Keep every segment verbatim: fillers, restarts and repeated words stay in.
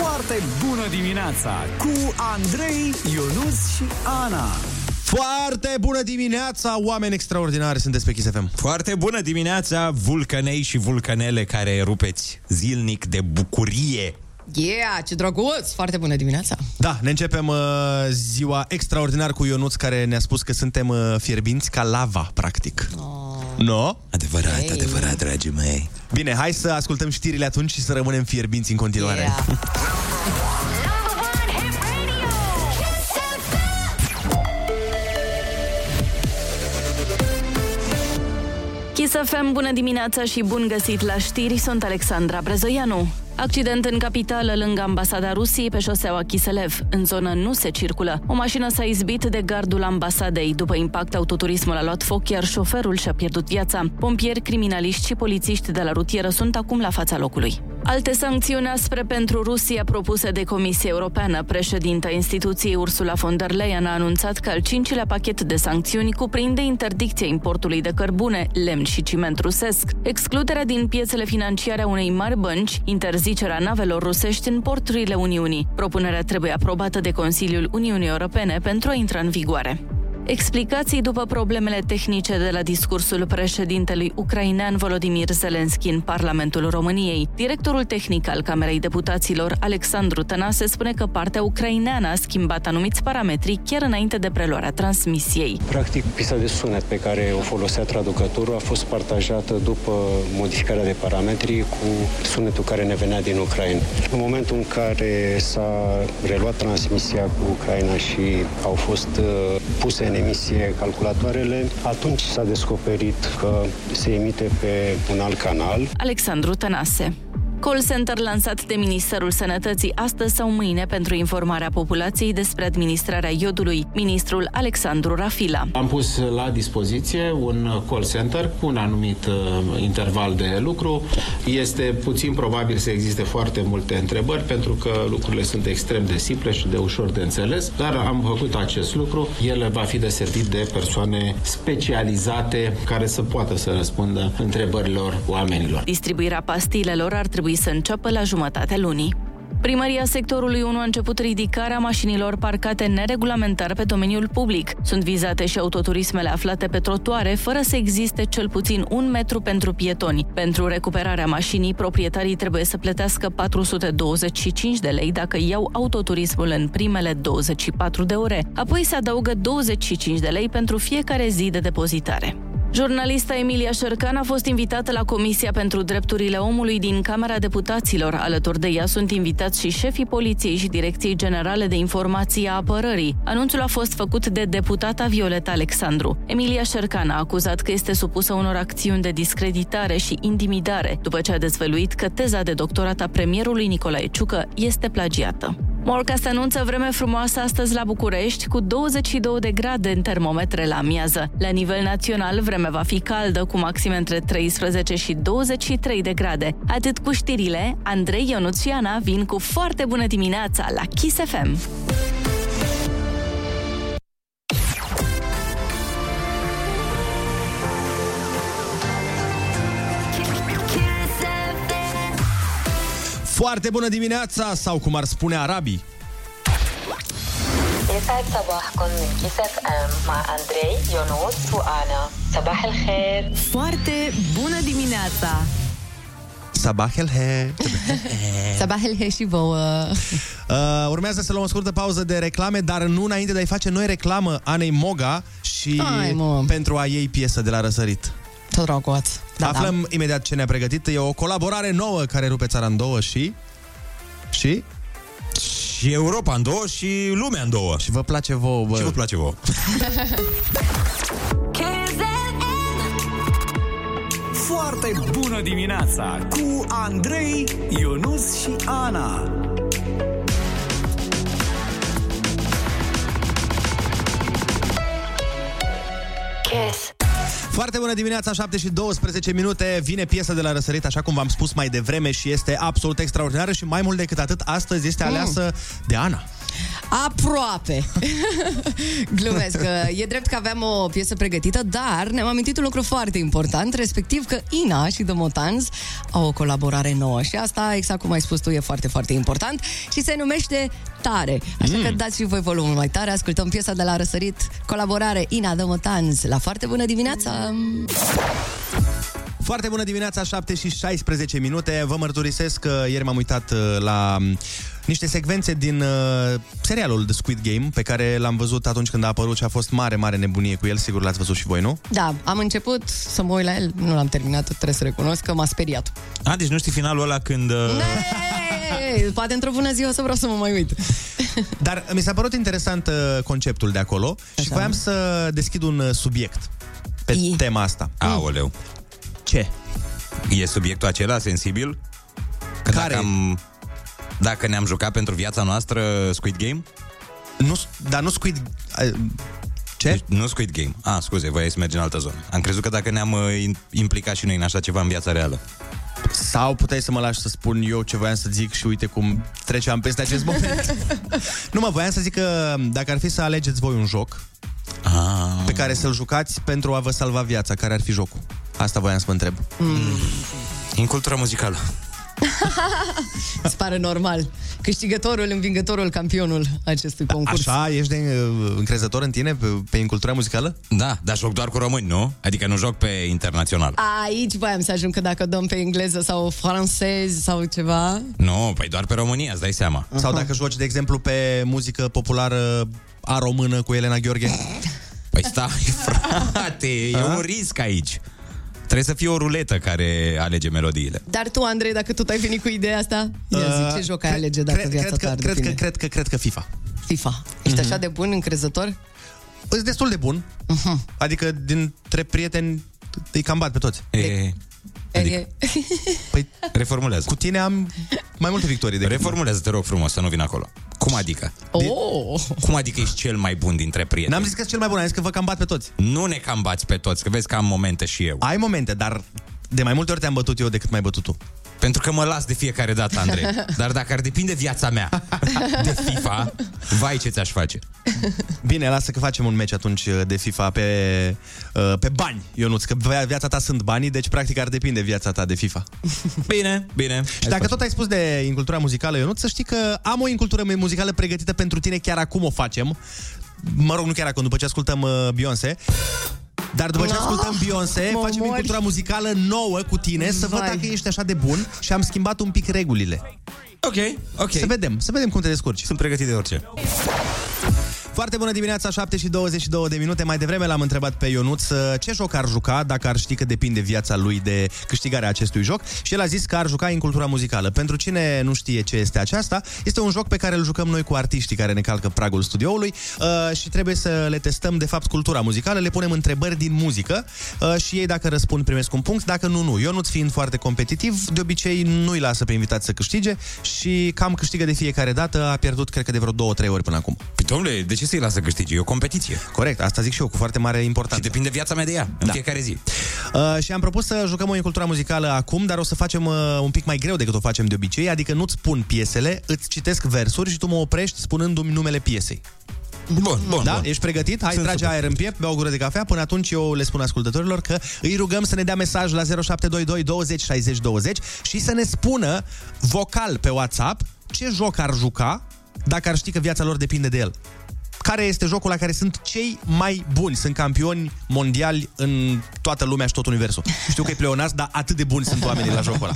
Foarte bună dimineața cu Andrei, Ionuț și Ana. Foarte bună dimineața, oameni extraordinari, sunteți pe Kiss F M. Foarte bună dimineața, vulcanei și vulcanele care rupeți zilnic de bucurie. Yeah, ce drăguț! Foarte bună dimineața! Da, ne începem uh, ziua extraordinar cu Ionuț, care ne-a spus că suntem uh, fierbinți ca lava, practic. Oh. No? Adevărat, hey. adevărat, dragii mei! Bine, hai să ascultăm știrile atunci și să rămânem fierbinți în continuare. Yeah. Kiss F M, bună dimineața și bun găsit la știri, sunt Alexandra Brăzoianu. Accident în capitală, lângă ambasada Rusiei, pe șoseaua Kiseleff. În zonă nu se circulă. O mașină s-a izbit de gardul ambasadei. După impact, autoturismul a luat foc, iar șoferul și-a pierdut viața. Pompieri, criminaliști și polițiști de la rutieră sunt acum la fața locului. Alte sancțiuni aspre pentru Rusia propuse de Comisia Europeană. Președinta instituției Ursula von der Leyen a anunțat că al cincilea pachet de sancțiuni cuprinde interdicția importului de cărbune, lemn și ciment rusesc, excluderea din piețele financiare a unei mari bănci, interzicerea navelor rusești în porturile Uniunii. Propunerea trebuie aprobată de Consiliul Uniunii Europene pentru a intra în vigoare. Explicații după problemele tehnice de la discursul președintelui ucrainean Volodymyr Zelenski în Parlamentul României. Directorul tehnic al Camerei Deputaților, Alexandru Tănase, spune că partea ucraineană a schimbat anumiți parametri chiar înainte de preluarea transmisiei. Practic, pista de sunet pe care o folosea traducătorul a fost partajată după modificarea de parametri cu sunetul care ne venea din Ucraina. În momentul în care s-a reluat transmisia cu Ucraina și au fost uh, puse în emisie calculatoarele, atunci s-a descoperit că se emite pe un alt canal. Alexandru Tănase. Call center lansat de Ministerul Sănătății astăzi sau mâine pentru informarea populației despre administrarea iodului. Ministrul Alexandru Rafila. Am pus la dispoziție un call center cu un anumit uh, interval de lucru. Este puțin probabil să existe foarte multe întrebări pentru că lucrurile sunt extrem de simple și de ușor de înțeles, dar am făcut acest lucru. El va fi deservit de persoane specializate care să poată să răspundă întrebărilor oamenilor. Distribuirea pastilelor ar trebui să înceapă la jumătatea lunii. Primăria sectorului unu a început ridicarea mașinilor parcate neregulamentar pe domeniul public. Sunt vizate și autoturismele aflate pe trotuare, fără să existe cel puțin un metru pentru pietoni. Pentru recuperarea mașinii, proprietarii trebuie să plătească patru sute douăzeci și cinci de lei dacă iau autoturismul în primele douăzeci și patru de ore. Apoi se adaugă douăzeci și cinci de lei pentru fiecare zi de depozitare. Jurnalista Emilia Șercan a fost invitată la Comisia pentru Drepturile Omului din Camera Deputaților. Alături de ea sunt invitați și șefii Poliției și Direcției Generale de Informații a Apărării. Anunțul a fost făcut de deputata Violeta Alexandru. Emilia Șercan a acuzat că este supusă unor acțiuni de discreditare și intimidare, după ce a dezvăluit că teza de doctorat a premierului Nicolae Ciucă este plagiată. Morcast anunță vreme frumoasă astăzi la București, cu douăzeci și două de grade în termometre la amiază. La nivel național, vremea va fi caldă, cu maxime între treisprezece și douăzeci și trei de grade. Atât cu știrile, Andrei, Ionuț și Ana vin cu Foarte bună dimineața la Kiss F M. Foarte bună dimineața, sau cum ar spune arabii. يسعد صباحكم من Kiss F M مع Andrei, Ionuț și Ana. Sabah el-khair. Foarte bună dimineața. Sabah el-khair. Sabah el-khair și vouă. Uh, urmează să luăm o scurtă pauză de reclame, dar nu înainte de a-i face noi reclamă Anei Moga și Ai, pentru a ei piesă de la răsărit. Tot rogoat. Da, Aflăm da. imediat ce ne-a pregătit. E o colaborare nouă care rupe țara în două și... Și... Și Europa în două și lumea în două. Și vă place vouă, bă. Și vă place vouă. Foarte bună dimineața cu Andrei, Ionuț și Ana. Kiss. Foarte bună dimineața, șapte și douăsprezece minute, vine piesa de la răsărit, așa cum v-am spus mai devreme, și este absolut extraordinară și mai mult decât atât, astăzi este aleasă mm. de Ana. Aproape. Glumesc. E drept că aveam o piesă pregătită, dar ne-am amintit un lucru foarte important, respectiv că Inna și The Motans au o colaborare nouă și asta, exact cum ai spus tu, e foarte, foarte important și se numește Tare. Așa mm. că dați și voi volumul mai tare, ascultăm piesa de la răsărit, colaborare Inna The Motans la Foarte Bună Dimineața! Foarte bună dimineața, șapte și șaisprezece minute. Vă mărturisesc că ieri m-am uitat la niște secvențe din uh, serialul The Squid Game, pe care l-am văzut atunci când a apărut și a fost mare, mare nebunie cu el. Sigur l-ați văzut și voi, nu? Da, am început să mă uit la el, nu l-am terminat, trebuie să recunosc că m-a speriat. A, deci nu știi finalul ăla când... Uh... Nee! Poate într-o bună zi o să vreau să mă mai uit. Dar mi s-a părut interesant uh, conceptul de acolo. Așa. Și voiam să deschid un uh, subiect pe I. tema asta. Aoleu! Ce? E subiectul acela sensibil? Că care? Dacă, am, dacă ne-am jucat pentru viața noastră Squid Game? Nu, dar nu Squid... Ce? Deci, nu Squid Game. Ah, scuze, voiai să mergi în altă zonă. Am crezut că dacă ne-am implicat și noi în așa ceva în viața reală. Sau puteai să mă lași să spun eu ce voiam să zic și uite cum treceam peste acest moment. Nu mă, voiam să zic că dacă ar fi să alegeți voi un joc ah. pe care să-l jucați pentru a vă salva viața, care ar fi jocul? Asta voiam să mă întreb. Mm. În cultura muzicală. Îți pare normal. Câștigătorul, învingătorul, campionul acestui concurs. Așa, ești de încrezător în tine pe, pe în cultura muzicală? Da, dar joc doar cu români, nu? Adică nu joc pe internațional. Aici voiam să ajung, că dacă dăm pe engleză sau francez sau ceva. Nu, păi doar pe România, îți dai seama. Uh-huh. Sau dacă joci, de exemplu, pe muzică populară a română cu Elena Gheorghe. Păi stai, frate, e un risc aici. Trebuie să fie o ruletă care alege melodiile. Dar tu, Andrei, dacă tu ai venit cu ideea asta, ia zi, ce joc ai alege dacă viața ta ar depinde? Cred că, cred că FIFA. FIFA. Ești așa de bun, încrezător? Ești destul de bun. Adică, dintre prieteni, îi cam bat pe toți. Adică, păi, reformulează. Cu tine am mai multe victorii. Reformulează, te rog frumos, să nu vin acolo. Cum adică? Oh. Cum adică ești cel mai bun dintre prieteni? N-am zis că ești cel mai bun, am zis că vă cam bat pe toți. Nu ne cam bați pe toți, că vezi că am momente și eu. Ai momente, dar de mai multe ori te-am bătut eu decât m-ai bătut tu. Pentru că mă las de fiecare dată, Andrei. Dar dacă ar depinde viața mea de FIFA, vai ce ți-aș face. Bine, lasă că facem un meci atunci de FIFA pe, pe bani, Ionuț. Că viața ta sunt banii, deci practic ar depinde viața ta de FIFA. Bine, bine. Și dacă tot ai spus de incultura muzicală, Ionuț, să știi că am o incultură muzicală pregătită pentru tine, chiar acum o facem. Mă rog, nu chiar acum, după ce ascultăm Beyoncé. Dar după ce no, ascultăm Beyoncé, facem cultura muzicală nouă cu tine. Vai. Să văd dacă ești așa de bun. Și am schimbat un pic regulile. Ok, ok. Să vedem, să vedem cum te descurci. Sunt pregătit de orice. Foarte bună dimineața, șapte și douăzeci și două de minute. Mai devreme l-am întrebat pe Ionuț ce joc ar juca dacă ar ști că depinde viața lui de câștigarea acestui joc și el a zis că ar juca în cultura muzicală. Pentru cine nu știe ce este aceasta, este un joc pe care îl jucăm noi cu artiștii care ne calcă pragul studioului uh, și trebuie să le testăm, de fapt, cultura muzicală. Le punem întrebări din muzică uh, și ei, dacă răspund, primesc un punct, dacă nu, nu. Ionuț, fiind foarte competitiv, de obicei nu-i lasă pe invitați să câștige și cam câștigă de fiecare dată. A pierdut, cred că, de vreo două, trei ori până acum. Păi, domnule, de ce să-i lasă câștige? E o competiție. Corect, asta zic și eu, cu foarte mare importanță. Și depinde viața mea de ea, în da. fiecare zi. Uh, și am propus să jucăm o incultură muzicală acum, dar o să facem uh, un pic mai greu decât o facem de obicei, adică nu-ți pun piesele, îți citesc versuri și tu mă oprești spunându-mi numele piesei. Bun, bun, da? Bun. Ești pregătit? Hai, sunt trage super aer în piept, bea o gură de cafea. Până atunci eu le spun ascultătorilor că îi rugăm să ne dea mesaj la zero șapte doi doi douăzeci șaizeci douăzeci și să ne spună vocal pe WhatsApp ce joc ar juca dacă ar ști că viața lor depinde de el. Care este jocul la care sunt cei mai buni? Sunt campioni mondiali în toată lumea și tot universul. Știu că e pleonaz, dar atât de buni sunt oamenii la jocul ăla.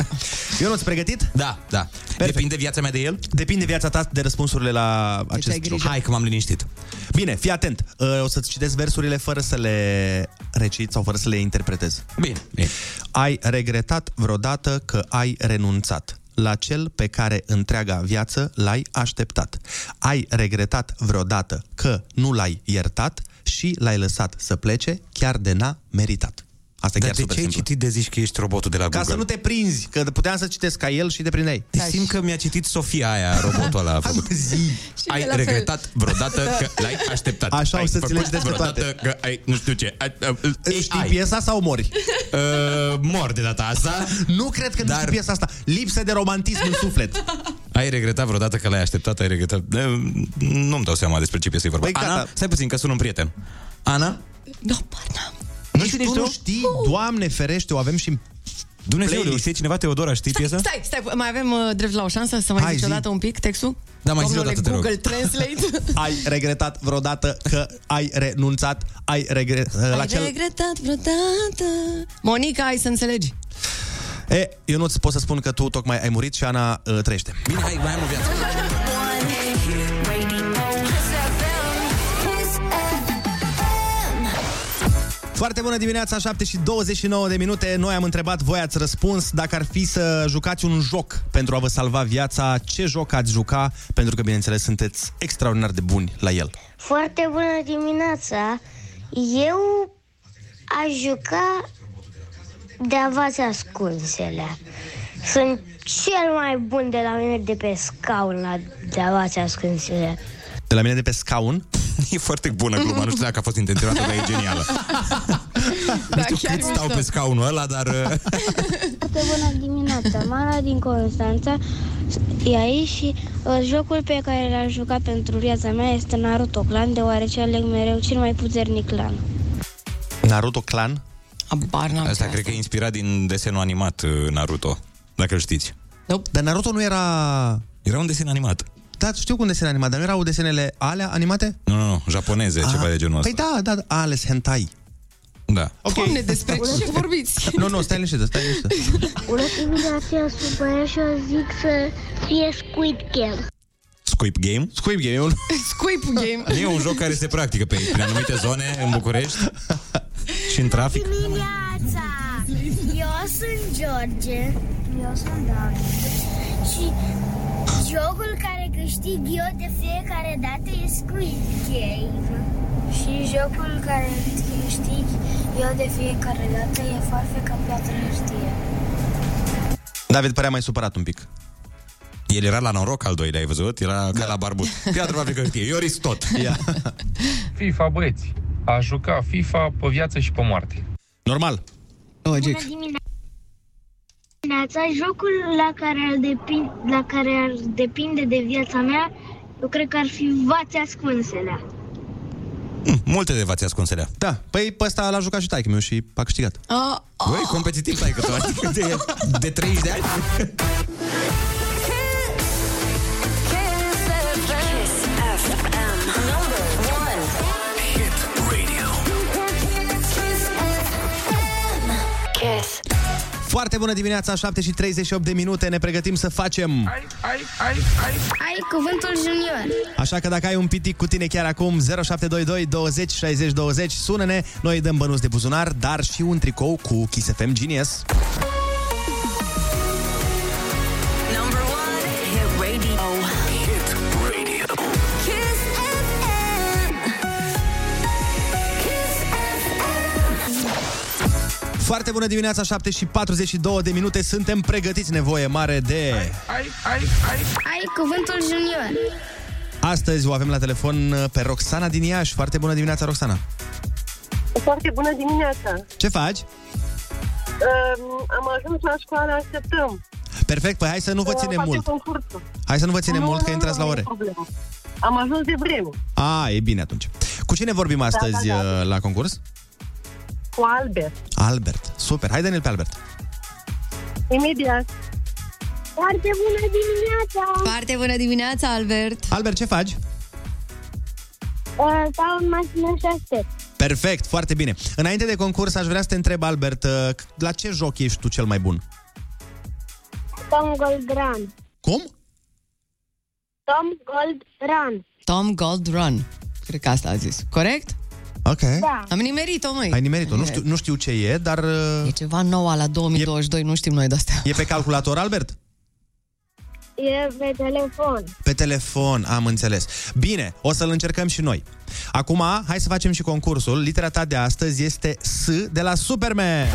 Eu nu-ți pregătit? Da, da. Perfect. Depinde viața mea de el? Depinde viața ta de răspunsurile la deci acest joc. Hai că m-am liniștit. Bine, fii atent. O să-ți citesc versurile fără să le recit sau fără să le interpretez. Bine. Bine. Ai regretat vreodată că ai renunțat la cel pe care întreaga viață l-ai așteptat? Ai regretat vreodată că nu l-ai iertat și l-ai lăsat să plece chiar de n-a meritat? Asta e chiar super simplu. Dar de ce ai citit de zici că ești robotul de la Google? Ca să nu te prinzi, că puteam să citesc ca el și te prindeai. Te simt că mi-a citit Sofia aia, robotul ăla a făcut. Ai regretat vreodată că l-ai așteptat. Așa o să-ți legi despre toate. Că ai, nu știu ce. Știi piesa sau mori? Mor de data asta. Nu cred că nu știi piesa asta. Lipsă de romantism în suflet. Ai regretat vreodată că l-ai așteptat? Ai regretat? Nu-mi dau seama despre ce piesă e vorba. Băi, Ana, gata. Stai puțin că sună un prieten. Ana? Nu, Ana. Nu știi, tu nu știi? Uh. Doamne ferește, o avem și... Dumnezeule, știe cineva? Teodora, știi stai, piesa? Stai, stai, mai avem uh, drept la o șansă să mai Hai, zici zi. odată un pic textul? Da, mai Domnule zi odată, Google Translate. Ai regretat vreodată că ai renunțat? Ai, regre... ai la cel... regretat vreodată? Monica, ai să înțelegi. E, eu nu-ți pot să spun că tu tocmai ai murit și Ana uh, trăiește. Bine, hai, mai am o viață. Foarte bună dimineața, șapte și douăzeci și nouă de minute. Noi am întrebat, voi ați răspuns. Dacă ar fi să jucați un joc pentru a vă salva viața, ce joc ați juca? Pentru că, bineînțeles, sunteți extraordinar de buni la el. Foarte bună dimineața. Eu aș juca de-avați ascunsele. Sunt cel mai bun de la mine de pe scaun la de-avați ascunsele. De la mine de pe scaun? E foarte bună gluma, nu știu dacă a fost intenționată, dar e genială. Da, nu știu cât stau mișto pe scaunul ăla, dar... Bună dimineața, Mara din Constanța e aici și uh, jocul pe care l-am jucat pentru viața mea este Naruto Clan, deoarece aleg mereu cel mai puternic clan. Naruto Clan? Abar n-am. Asta cred că e inspirat din desenul animat Naruto, dacă îl știți. Nope. Dar Naruto nu era... Era un desen animat. Da, știu cum desene animat, dar nu erau desenele alea animate? Nu, nu, nu, japoneze, ah, ceva de genul ăsta. Păi da, da, a, ales hentai. Da. Ok. Doamne, despre ce vorbiți? Nu, nu, stai liniștită, stai liniștită. Bună dimineața, sunt băiat și eu zic să fie Squid Game. Squid Game? Squid Game e un... Squid Game. E un joc care se practică pe aici, în anumite zone, în București și în trafic. Bună dimineața! Eu sunt Jurge. Eu sunt Dacu. Și... jocul care câștig eu de fiecare dată e Squid Game. Și jocul care câștig eu de fiecare dată e Farfeca Piatră Hârtie. David părea mai supărat un pic. El era la noroc al doilea, ai văzut? Era da. Ca la barbut. Piatră, Farfeca Hârtie, eu risc tot. FIFA, băieți, a juca FIFA pe viață și pe moarte. Normal. Bună dimineața. Jocul la care, ar depinde, la care ar depinde de viața mea, eu cred că ar fi vați ascunselea. Mm, multe de vați ascunselea. Da, păi pe ăsta l-a jucat și taică-miu și a câștigat. Oh, oh. Băi, competitiv taică-tău, adică de, de treizeci de ani. Foarte bună dimineața, șapte și treizeci și opt de minute, ne pregătim să facem... Ai, ai, ai, ai. Ai cuvântul junior. Așa că dacă ai un pitic cu tine chiar acum, zero șapte doi doi douăzeci șaizeci douăzeci, sună-ne, noi îi dăm bănuți de buzunar, dar și un tricou cu Kiss F M Genius. Foarte bună dimineața, șapte și patruzeci și două de minute, suntem pregătiți, nevoie mare de... Ai, ai, ai, ai. Ai cuvântul junior. Astăzi o avem la telefon pe Roxana din Iași. Foarte bună dimineața, Roxana. Foarte bună dimineața. Ce faci? Um, am ajuns la școală, așteptăm. Perfect, păi hai să nu vă ținem mult. Concursul. Hai să nu vă ținem nu, mult, că intrați la ore. Am ajuns de vreme. A, e bine atunci. Cu cine vorbim astăzi da, da, da. la concurs? Cu Albert. Albert, super. Hai, Daniel, pe Albert. Imediat. Foarte bună dimineața! Foarte bună dimineața, Albert! Albert, ce faci? Uh, stau în mașină și aștept. Perfect, foarte bine. Înainte de concurs, aș vrea să te întreb, Albert, uh, la ce joc ești tu cel mai bun? Tom Gold Run. Cum? Tom Gold Run. Tom Gold Run. Cred că asta a zis. Corect? Ok. Da. Am nimerit-o, măi. Ai nimerit-o. Nu știu, nu știu ce e, dar... E ceva nou la două mii douăzeci și doi, e... nu știm noi de-astea. E pe calculator, Albert? E pe telefon. Pe telefon, am înțeles. Bine, o să-l încercăm și noi. Acum, hai să facem și concursul. Litera ta de astăzi este S de la Superman.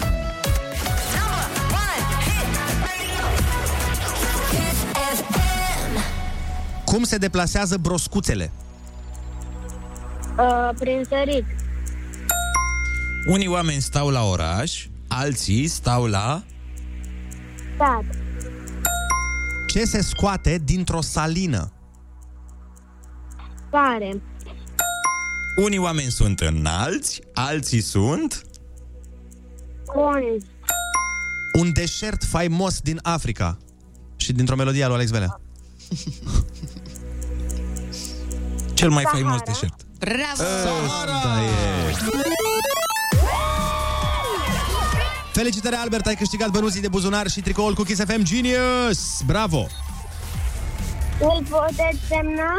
Cum se deplasează broscuțele? Uh, prin sărit. Unii oameni stau la oraș, alții stau la... sat. Ce se scoate dintr-o salină? Sare. Unii oameni sunt înalți, alții sunt... Conzi. Un deșert faimos din Africa. Și dintr-o melodie a lui Alex Velea. Cel mai Sahara. Faimos deșert. Bravo! Sahara! Da, e. Felicitări, Albert, ai câștigat bănuții de buzunar și tricoul cu Kiss F M Genius! Bravo! Îl puteți semna?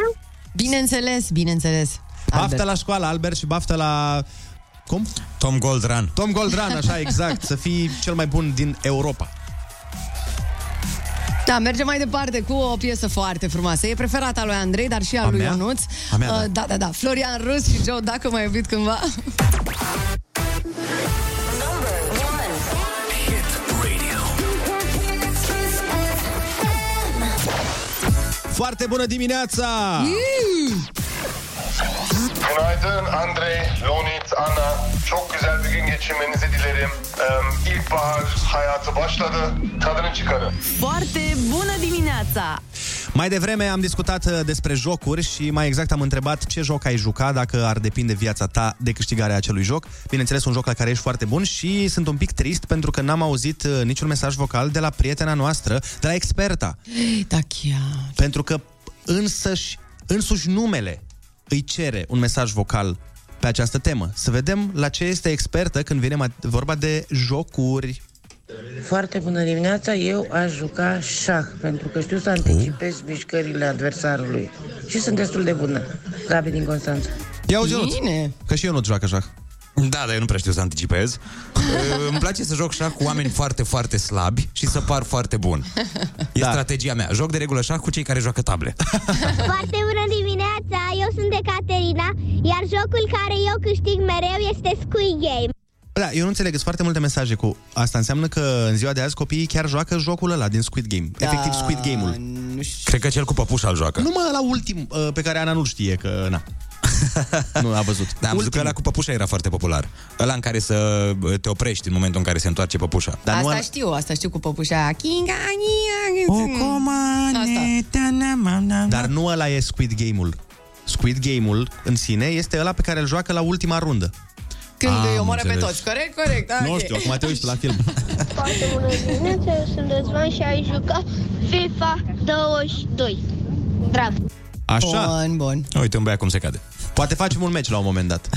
Bineînțeles, bineînțeles. Albert. Baftă la școală, Albert, și baftă la... Cum? Tom Gold Run. Tom Gold Run, așa, exact. Să fii cel mai bun din Europa. Da, mergem mai departe cu o piesă foarte frumoasă. E preferata lui Andrei, dar și a, a lui mea? Ionuț. A mea, da. Uh, da, da, da. Florian Rus și Joe Dacu, m-ai iubit cândva. Foarte bună dimineața! Mm. Günaydın Andrei, Lonit, Anna. Çok güzel bir gün geçirmenizi dilerim. Um, İlkbahar hayatı başladı. Tadını çıkarın. Foarte bună dimineața! Mai devreme am discutat despre jocuri și mai exact am întrebat ce joc ai juca dacă ar depinde viața ta de câștigarea acelui joc. Bineînțeles, un joc la care ești foarte bun și sunt un pic trist pentru că n-am auzit niciun mesaj vocal de la prietena noastră, de la experta. Da, chiar. Pentru că însăși, însuși numele îi cere un mesaj vocal pe această temă. Să vedem la ce este expertă când vine vorba de jocuri. Foarte bună dimineața, eu aș juca șah, pentru că știu să anticipez uh. mișcările adversarului. Și sunt destul de bună. Gabi din Constanța. Ia uzi, Ionuț, că și eu nu joacă șah. Da, dar eu nu prea știu să anticipez. Îmi place să joc șah cu oameni foarte, foarte slabi și să par foarte bun. E da. Strategia mea. Joc de regulă șah cu cei care joacă table. Foarte bună dimineața, eu sunt de Caterina, iar jocul care eu câștig mereu este Squid Game. Da, eu nu înțeleg, sunt foarte multe mesaje cu... Asta înseamnă că în ziua de azi copiii chiar joacă jocul ăla din Squid Game. Da, efectiv Squid Game-ul. Cred că cel cu păpușa îl joacă. Nu, mă, la ultim, pe care Ana nu știe că... Na. Nu, a văzut. Da, am văzut că ăla cu păpușa era foarte popular. Ăla în care să te oprești în momentul în care se întoarce păpușa. Dar asta nu al... știu, asta știu cu păpușa. Dar nu ăla e Squid Game-ul. Squid Game-ul în sine este ăla pe care îl joacă la ultima rundă. Când ah, îi omoară pe toți, corect, corect. Da, nu okay. Știu, acum te uiți la film. Foarte bună dimineața, eu sunt Răzvan și ai jucat FIFA douăzeci și doi. Bravo. Așa. Bun, bun. Uite un băiat cum se cade. Poate facem un meci la un moment dat.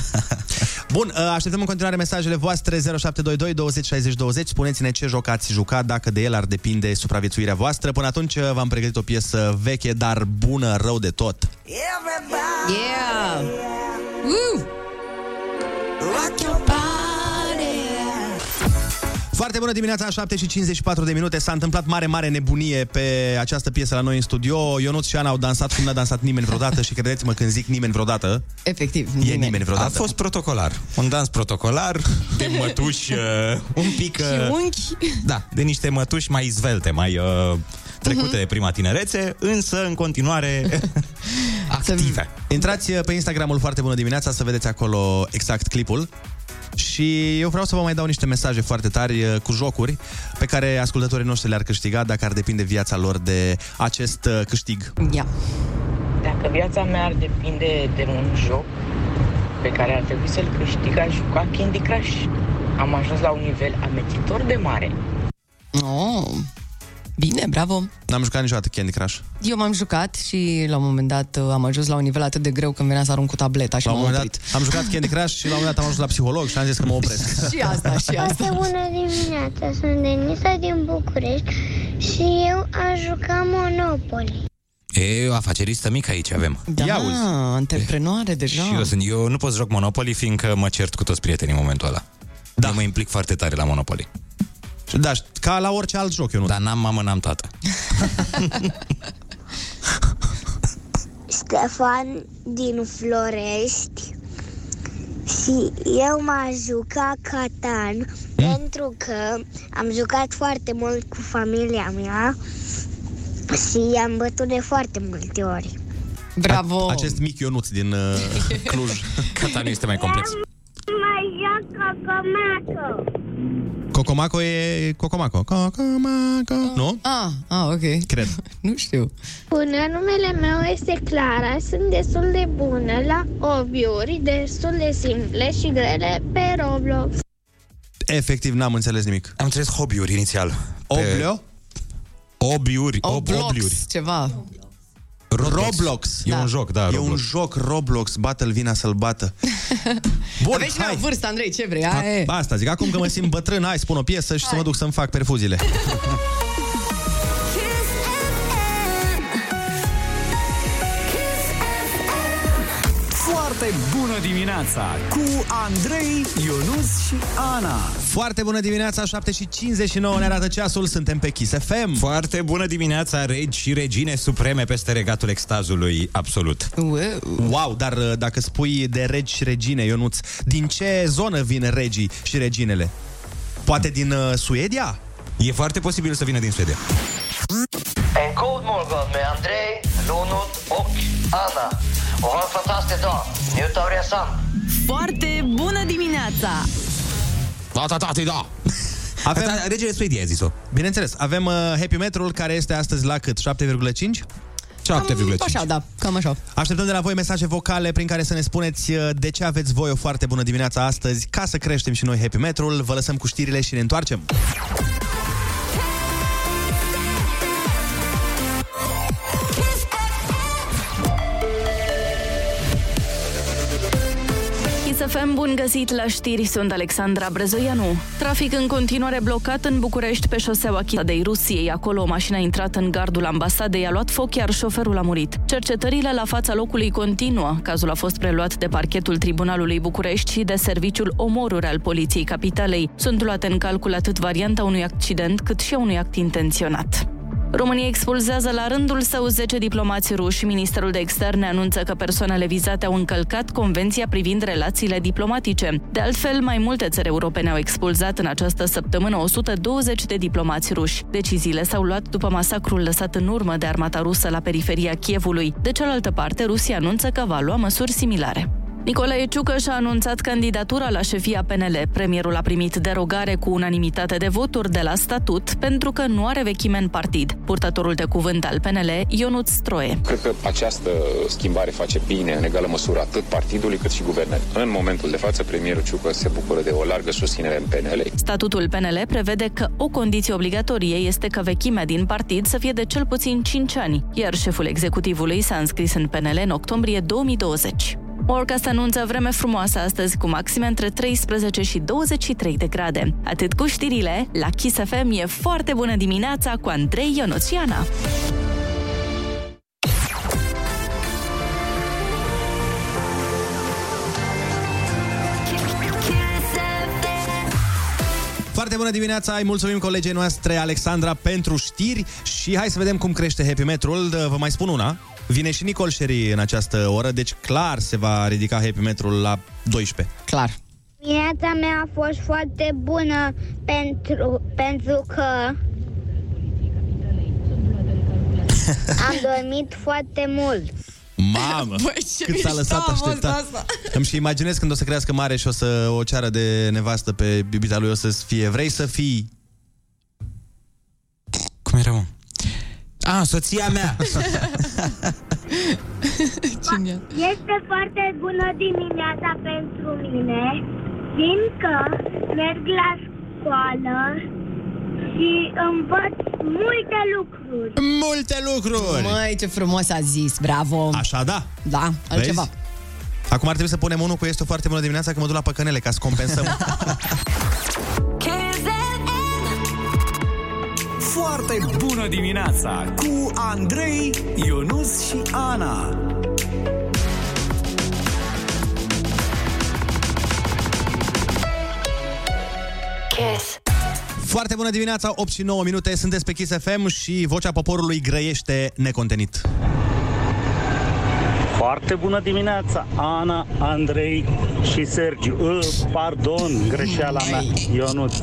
Bun, așteptăm în continuare mesajele voastre. Zero șapte doi doi douăzeci șaizeci douăzeci. Spuneți-ne ce joc ați jucat, dacă de el ar depinde supraviețuirea voastră. Până atunci v-am pregătit o piesă veche, dar bună, rău de tot. Everybody. Yeah, yeah. Uh. Rock your body. Foarte bună dimineața, șapte și cincizeci și patru de minute. S-a întâmplat mare, mare nebunie pe această piesă la noi în studio. Ionuț și Ana au dansat cum n-a dansat nimeni vreodată. Și credeți-mă când zic nimeni vreodată, efectiv, nimeni. E nimeni vreodată. A fost protocolar, un dans protocolar de mătuși, uh, un pic uh, și unchi. Da, de niște mătuși mai izvelte, mai... Uh, trecute de prima tinerețe, însă în continuare active. Intrați pe Instagramul Foarte Bună Dimineața să vedeți acolo exact clipul. Și eu vreau să vă mai dau niște mesaje foarte tari cu jocuri pe care ascultătorii noștri le-ar câștiga dacă ar depinde viața lor de acest câștig. Yeah. Dacă viața mea ar depinde de un joc pe care ar trebui să-l câștig, aș juca Candy Crush. Am ajuns la un nivel amețitor de mare. Oh. Bine, bravo. N-am jucat niciodată Candy Crush. Eu m-am jucat și la un moment dat am ajuns la un nivel atât de greu când venea să arunc cu tableta și m-am oprit. Am jucat Candy Crush și la un moment dat am ajuns la psiholog și am zis că mă opresc. Și asta, și asta. Foarte bună dimineața, sunt Denisa din București și eu am jucat Monopoly. E o afaceristă mică aici avem. Da, ia uzi. Antreprenoare deja. Și eu, sunt, eu nu pot să joc Monopoly fiindcă mă cert cu toți prietenii în momentul ăla. Da. Eu mă implic foarte tare la Monopoly. Da, ca la orice alt joc, eu nu. Dar n-am mamă, n-am tată. Ștefan din Florești. Și eu m-am jucat Catan, mm? pentru că am jucat foarte mult cu familia mea și i-am bătut de foarte multe ori. Bravo! A- acest mic Ionuț din uh, Cluj. Catan este mai complex. Eu mai joc Cocomaco. Cocomaco e Cocomaco. Cocomaco, nu? Ah, ah, ok. Cred. Nu știu. Bună, numele meu este Clara. Sunt destul de bună la obiuri, destul de simple și grele pe Roblox. Efectiv, n-am înțeles nimic. Am înțeles hobby-uri inițial. Oblio? Obiuri. Obliuri. Ceva. Roblox. Roblox. E da. un joc, da, E Roblox. un joc, Roblox, bată-l vina să-l bată. Bun, aveți hai. Aveți vârstă, Andrei, ce vrei? Hai. A, asta zic, acum că mă simt bătrân, hai, spun o piesă și hai. să mă duc să-mi fac perfuziile. Foarte bună dimineața cu Andrei, Ionuț și Ana. Foarte bună dimineața, șapte și cincizeci și nouă ne arată ceasul, suntem pe Kiss F M. Foarte bună dimineața, regi și regine supreme peste regatul extazului absolut. Wow, wow, dar dacă spui de regi și regine, Ionuț, din ce zonă vin regii și reginele? Poate din uh, Suedia? E foarte posibil să vină din Suedia. En god morgon med Andrei, Lunut och Ana. O vă fantastic, da! Newt Aureasan! Foarte bună dimineața! Da, da, da, da! Avem... Da, regele Suediei a zis-o. Bineînțeles, avem uh, Happy Metrul, care este astăzi la cât? șapte virgulă cinci? șapte virgulă cinci. Așa, da, cam așa. Așteptăm de la voi mesaje vocale prin care să ne spuneți de ce aveți voi o foarte bună dimineața astăzi, ca să creștem și noi Happy Metrul. Vă lăsăm cu știrile și ne întoarcem. F M, bun găsit la știri, sunt Alexandra Brăzoianu. Trafic în continuare blocat în București pe șoseaua Chisadei Rusiei. Acolo o mașină a intrat în gardul ambasadei, a luat foc, iar șoferul a murit. Cercetările la fața locului continuă. Cazul a fost preluat de parchetul Tribunalului București și de serviciul omoruri al Poliției Capitalei. Sunt luate în calcul atât varianta unui accident, cât și a unui act intenționat. România expulzează la rândul său zece diplomați ruși. Ministerul de Externe anunță că persoanele vizate au încălcat convenția privind relațiile diplomatice. De altfel, mai multe țări europene au expulzat în această săptămână o sută douăzeci de diplomați ruși. Deciziile s-au luat după masacrul lăsat în urmă de armata rusă la periferia Kievului. De cealaltă parte, Rusia anunță că va lua măsuri similare. Nicolae Ciucă și-a anunțat candidatura la șefia P N L. Premierul a primit derogare cu unanimitate de voturi de la statut pentru că nu are vechime în partid. Purtătorul de cuvânt al P N L, Ionuț Stroie. Cred că această schimbare face bine în egală măsură atât partidului cât și guvernului. În momentul de față, premierul Ciucă se bucură de o largă susținere în P N L. Statutul P N L prevede că o condiție obligatorie este că vechimea din partid să fie de cel puțin cinci ani, iar șeful executivului s-a înscris în P N L în octombrie două mii douăzeci. Orcast anunță vreme frumoasă astăzi cu maxime între treisprezece și douăzeci și trei de grade. Atât cu știrile, la Kiss F M e foarte bună dimineața cu Andrei, Ionuț și Ana. Foarte bună dimineața, îi mulțumim colegei noastre Alexandra pentru știri și hai să vedem cum crește Happy Metrul. Vă mai spun una. Vine și Nicole Cherry în această oră, deci clar se va ridica Happy Metrul la doisprezece. Clar. Dimineața mea a fost foarte bună pentru, pentru că am dormit foarte mult. Mamă, băi, cât s-a lăsat așteptat. Îmi și imaginez când o să crească mare și o să o ceară de nevastă pe bibita lui, o să fie, vrei să fii... Cum era, mă? A, soția mea! Este foarte bună dimineața pentru mine, fiindcă merg la școală și învăț multe lucruri. Multe lucruri! Măi, ce frumos a zis, bravo! Așa da? Da, altceva. Vezi? Acum ar trebui să punem unul cu este o foarte bună dimineața că mă duc la păcănele, ca să compensăm. Foarte bună dimineața cu Andrei, Ionuț și Ana. Kiss. Foarte bună dimineața, opt și nouă minute, sunteți pe Kiss F M și vocea poporului grăiește necontenit. Foarte bună dimineața, Ana, Andrei și Sergiu. Uh, pardon, greșeala mea, Ionuț.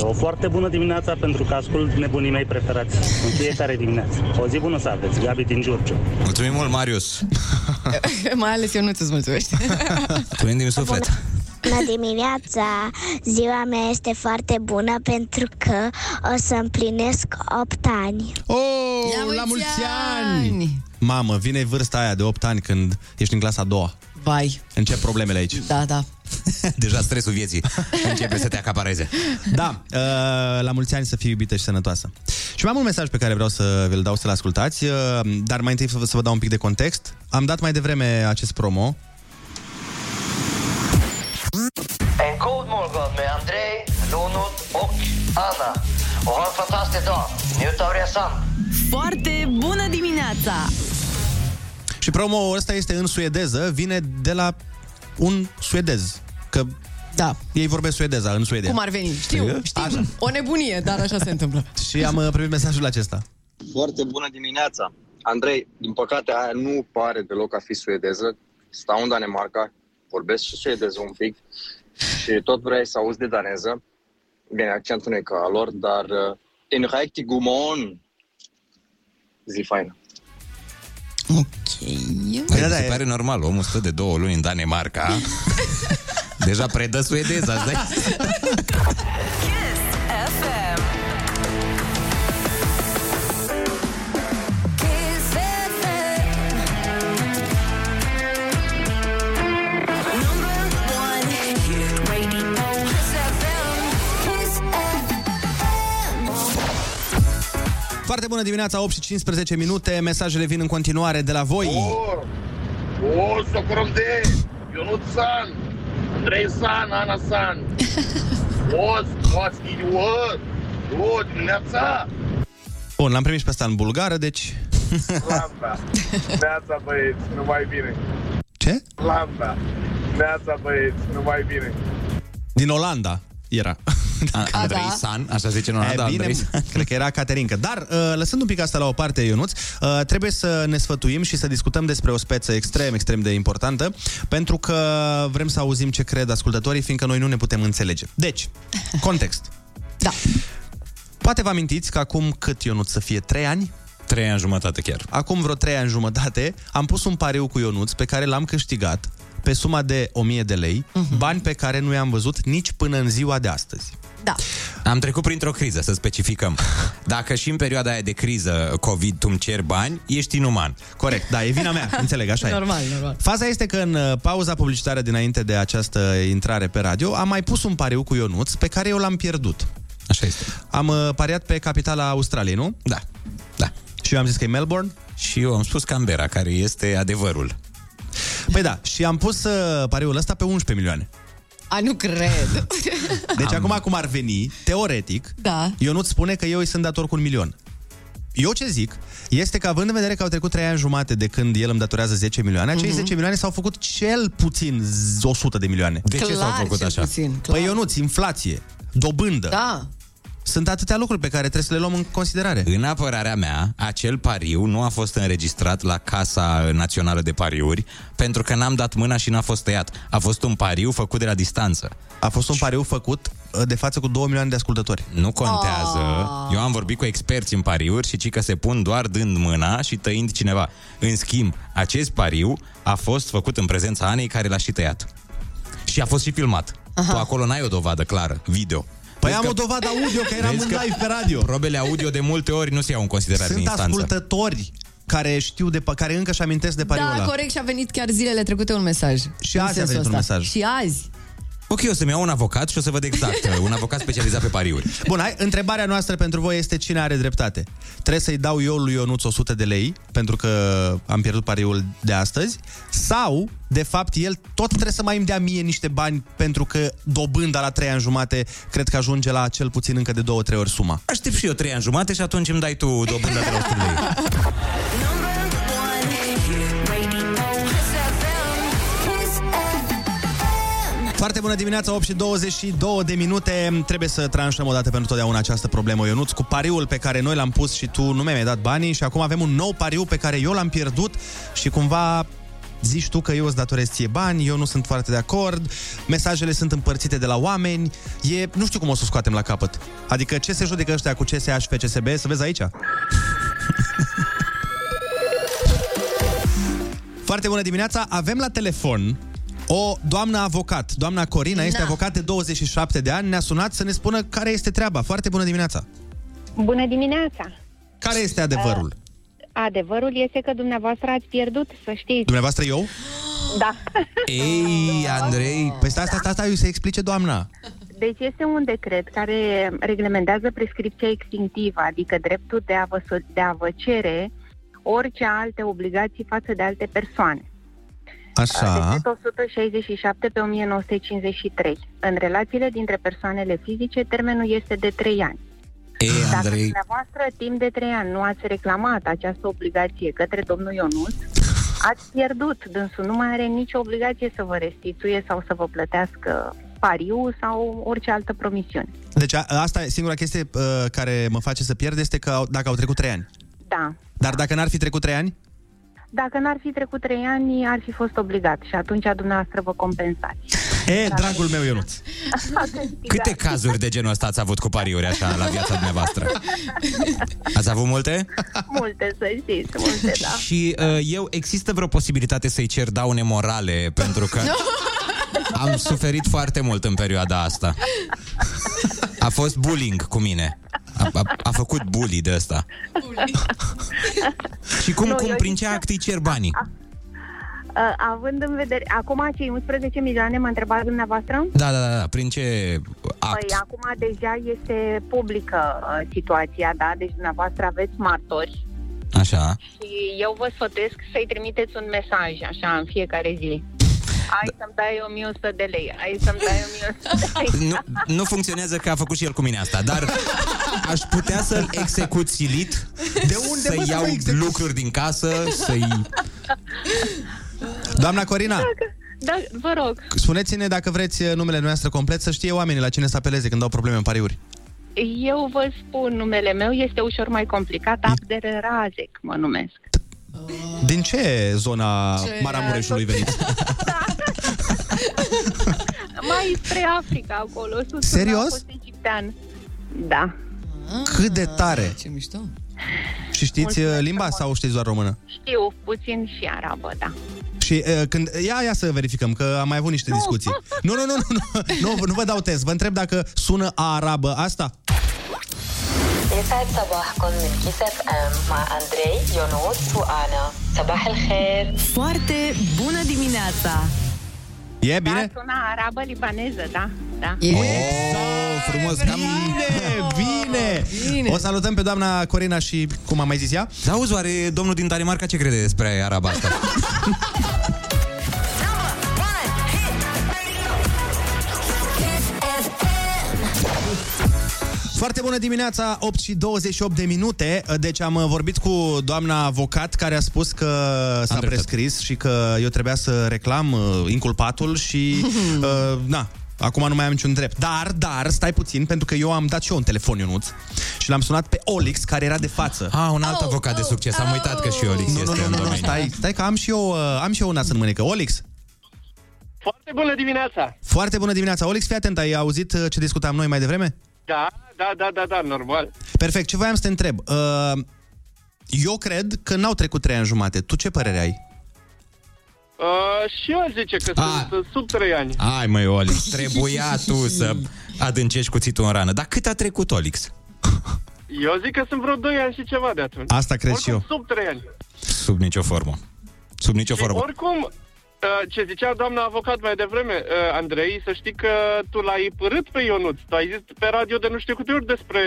O foarte bună dimineața pentru că ascult nebunii mei preferați în fiecare dimineață. O zi bună să aveți, Gabi din Jurge. Mulțumim mult, Marius. Mai ales Ionuț îți mulțumește. Tu ești din suflet. bună dimineața! Ziua mea este foarte bună pentru că o să împlinesc opt ani. Oh, la mulți, la mulți ani. ani! Mamă, vine vârsta aia de opt ani când ești în clasa a doua. Vai. Încep problemele aici. Da, da. Deja stresul vieții începe să te acapareze. Da, uh, la mulți ani să fii iubită și sănătoasă. Și mai am un mesaj pe care vreau să vi-l dau să-l ascultați, uh, dar mai întâi să vă dau un pic de context. Am dat mai devreme acest promo. En god morgon med Andrei, Ronald och Anna. Och ha en fantastisk dag. Njut av resan. Foarte bună dimineața! Și promo-ul ăsta este în suedeză, vine de la un suedez, că da, ei vorbesc suedeza în Suedia. Cum ar veni? Știu, știu. Așa. O nebunie, dar așa se întâmplă. Și am primit mesajul acesta. Foarte bună dimineața! Andrei, din păcate aia nu pare deloc a fi suedeză, stau în Danemarca, vorbesc și suedeză un pic și tot vrei să auzi de daneză. Bine, accentul nu e ca lor, dar în reacti gumon, zi faină. Ok. Păi da, se pare normal, omul stă de două luni în Danemarca. Deja predă suedeza, stai. Kiss F M. Kiss F M. Number one hit radio. Kiss F M. Foarte bună dimineața, opt și cincisprezece minute. Mesajele vin în continuare de la voi. Oh, oh, Socoromde, Ionuțan. Andrei San, Ana San. Oz, oz, idiot. O, dimineața. Bun, l-am primit și pe asta în bulgară, deci... Lambda. Neața, băieți, numai bine. Ce? Lambda. Neața, băieți, numai bine. Din Olanda era. A, Andrei A, da. San, așa zice în Olanda, e, bine, Andrei San. Cred că era Caterinca. Dar, lăsând un pic asta la o parte, Ionuț, trebuie să ne sfătuim și să discutăm despre o speță extrem, extrem de importantă, pentru că vrem să auzim ce cred ascultătorii, fiindcă noi nu ne putem înțelege. Deci, context. Da. Poate vă amintiți că acum cât, Ionuț, să fie trei ani? trei ani jumătate chiar. Acum vreo trei ani jumătate am pus un pariu cu Ionuț pe care l-am câștigat pe suma de o mie de lei, uh-huh. Bani pe care nu i-am văzut nici până în ziua de astăzi. Da. Am trecut printr-o criză, să specificăm. Dacă și în perioada aia de criză COVID tu îmi ceri bani, ești inuman. Corect, da, e vina mea, înțeleg, așa normal, e. Normal. Faza este că în pauza publicitară dinainte de această intrare pe radio, am mai pus un pariu cu Ionuț pe care eu l-am pierdut. Așa este. Am pariat pe capitala Australiei, nu? Da. Da. Și eu am zis că e Melbourne. Și eu am spus Canberra, care este adevărul. Păi da, și am pus uh, pariul ăsta pe unsprezece milioane. A, nu cred. Deci am... acum cum ar veni, teoretic, da. Eu nu-ți spune că eu îi sunt dator cu un milion. Eu ce zic este că, având în vedere că au trecut trei ani jumate de când el îmi datorează zece milioane, acei mm-hmm. zece milioane s-au făcut cel puțin o sută de milioane. De clar, ce s-au făcut așa? Puțin, păi eu nu-ți, inflație, dobândă. Da. Sunt atâtea lucruri pe care trebuie să le luăm în considerare. În apărarea mea, acel pariu nu a fost înregistrat la Casa Națională de Pariuri, pentru că n-am dat mâna și n-a fost tăiat. A fost un pariu făcut de la distanță. A fost un pariu făcut de față cu două milioane de ascultători. Nu contează. Oh. Eu am vorbit cu experți în pariuri și cică se pun doar dând mâna și tăind cineva. În schimb, acest pariu a fost făcut în prezența Anei, care l-a și tăiat. Și a fost și filmat. Aha. Tu acolo n-ai o dovadă clară, video. Păi am o dovadă audio, că eram în live pe radio. Probele audio de multe ori nu se iau în considerare. Sunt în instanță. Sunt ascultători care știu, de, care încă își amintesc de pariul ăla. Da, corect, și a venit chiar zilele trecute un mesaj. Și azi a venit un mesaj. Și azi. Ok, o să-mi iau un avocat și o să văd exact. Un avocat specializat pe pariuri. Bun, hai, întrebarea noastră pentru voi este cine are dreptate. Trebuie să-i dau eu lui Ionuț o sută de lei, pentru că am pierdut pariul de astăzi, sau, de fapt, el tot trebuie să mai îmi dea mie niște bani, pentru că dobânda la trei ani jumate, cred că ajunge la cel puțin încă de două trei ori suma. Aștept și eu trei ani jumate și atunci îmi dai tu dobânda de la o sută de lei. Foarte bună dimineața, opt și douăzeci și două de minute. Trebuie să tranșăm o dată pentru totdeauna această problemă, Ionuț, cu pariul pe care noi l-am pus și tu nu mi-ai dat banii și acum avem un nou pariu pe care eu l-am pierdut și cumva zici tu că eu îți datorez ție bani, eu nu sunt foarte de acord, mesajele sunt împărțite de la oameni, e... nu știu cum o să o scoatem la capăt. Adică ce se judecă ăștia cu C S A și F C S B, să vezi aici. Foarte bună dimineața, avem la telefon O doamnă avocat, doamna Corina, este da. avocat de douăzeci și șapte de ani, ne-a sunat să ne spună care este treaba. Foarte bună dimineața! Bună dimineața! Care este adevărul? Uh, adevărul este că dumneavoastră ați pierdut, să știți. Dumneavoastră eu? Da. Ei, Andrei, păi stai, stai, stai, stai, să explice doamna. Deci este un decret care reglementează prescripția extinctivă, adică dreptul de a vă, de a vă cere orice alte obligații față de alte persoane. Așa. Decretul o sută șaizeci și șapte pe o mie nouă sute cincizeci și trei. În relațiile dintre persoanele fizice, termenul este de trei ani. Ei, dacă Andrei... dumneavoastră timp de trei ani nu ați reclamat această obligație către domnul Ionuț, ați pierdut. Dânsul nu mai are nicio obligație să vă restituie sau să vă plătească pariu sau orice altă promisiune. Deci a, asta e singura chestie uh, care mă face să pierd, este că dacă au trecut trei ani. Da. Dar dacă n-ar fi trecut trei ani? Dacă n-ar fi trecut trei ani, ar fi fost obligat și atunci dumneavoastră vă compensați. E, dar dragul meu Ionuț, câte cazuri de genul ăsta ați avut cu pariuri așa la viața dumneavoastră? Ați avut multe? Multe, să știți, multe, da. Și uh, eu, există vreo posibilitate să-i cer daune morale, pentru că am suferit foarte mult în perioada asta. A fost bullying cu mine. A, a, a făcut bully de ăsta. Și cum, nu, cum prin ce act îi cer banii? A, a, având în vedere, acum cei unsprezece milioane, mă întrebați dumneavoastră? Da, da, da, da, prin ce act? Păi, acum deja este publică uh, situația, da, deci dumneavoastră aveți martori. Așa. Și eu vă sfătuiesc să-i trimiteți un mesaj, așa, în fiecare zi. Ai să-mi dai o mie o sută de lei, ai să-mi dai o mie o sută de lei. Nu, nu funcționează că a făcut și el cu mine asta, dar aș putea să-l execut silit, de unde să iau lucruri din casă, să-i... Doamna Corina! Dacă, da, vă rog! Spuneți-ne dacă vreți numele noastră complet, să știe oamenii la cine să apeleze când au probleme în pariuri. Eu vă spun, numele meu este ușor mai complicat, Abder Razek mă numesc. Din ce zona ce Maramureșului veniți? Da. Mai spre Africa, acolo. Sus. Serios? Da. Cât de tare! Ce mișto! Și știți mulțumesc limba sau știți doar română? Știu puțin și arabă, da. Și uh, când... Ia, ia să verificăm, că am mai avut niște nu. discuții. Nu, nu, nu, nu, nu, nu, nu vă dau test. Vă întreb dacă sună arabă asta? Inside Sabah con min Kiss F M ma Andrei, Ionuț și Ana. Sabah el khair. Foarte bună dimineața. E bine? Da, sună arabă libaneză, da? Da. E, oh, frumos. Cam... Bine, bine. O salutăm pe doamna Corina și cum am mai zis ea? Da, auzi, oare domnul din Danemarca ce crede despre araba asta? Foarte bună dimineața, opt și douăzeci și opt de minute. Deci am vorbit cu doamna avocat care a spus că s-a prescris și că eu trebuia să reclam uh, inculpatul și uh, na, acum nu mai am niciun drept. Dar, dar, stai puțin, pentru că eu am dat și eu un telefon, Ionuț, și l-am sunat pe Olix, care era de față. Ah, un alt oh, avocat oh, de succes. Am uitat oh. că și Olix nu, este nu, nu, în domeniu. Stai, stai că am și eu, uh, am și eu un nas în mânecă. Olix? Foarte bună dimineața! Foarte bună dimineața. Olix, fii atent, ai auzit ce discutam noi mai devreme? Da, da, da, da, da, normal. Perfect, ce voiam să te întreb? Eu cred că n-au trecut trei ani jumate. Tu ce părere ai? Uh, și eu aș zice că A. sunt sub trei ani. Hai măi, Olix, trebuia tu să adâncești cuțitul în rană. Dar cât a trecut, Olix? Eu zic că sunt vreo doi ani și ceva de atunci. Asta cred oricum, și eu. Sub trei ani. Sub nicio formă. Sub nicio și formă. Oricum... Ce zicea doamna avocat mai devreme, Andrei, să știi că tu l-ai părât pe Ionuț. Tu ai zis pe radio de nu știu câte ori despre...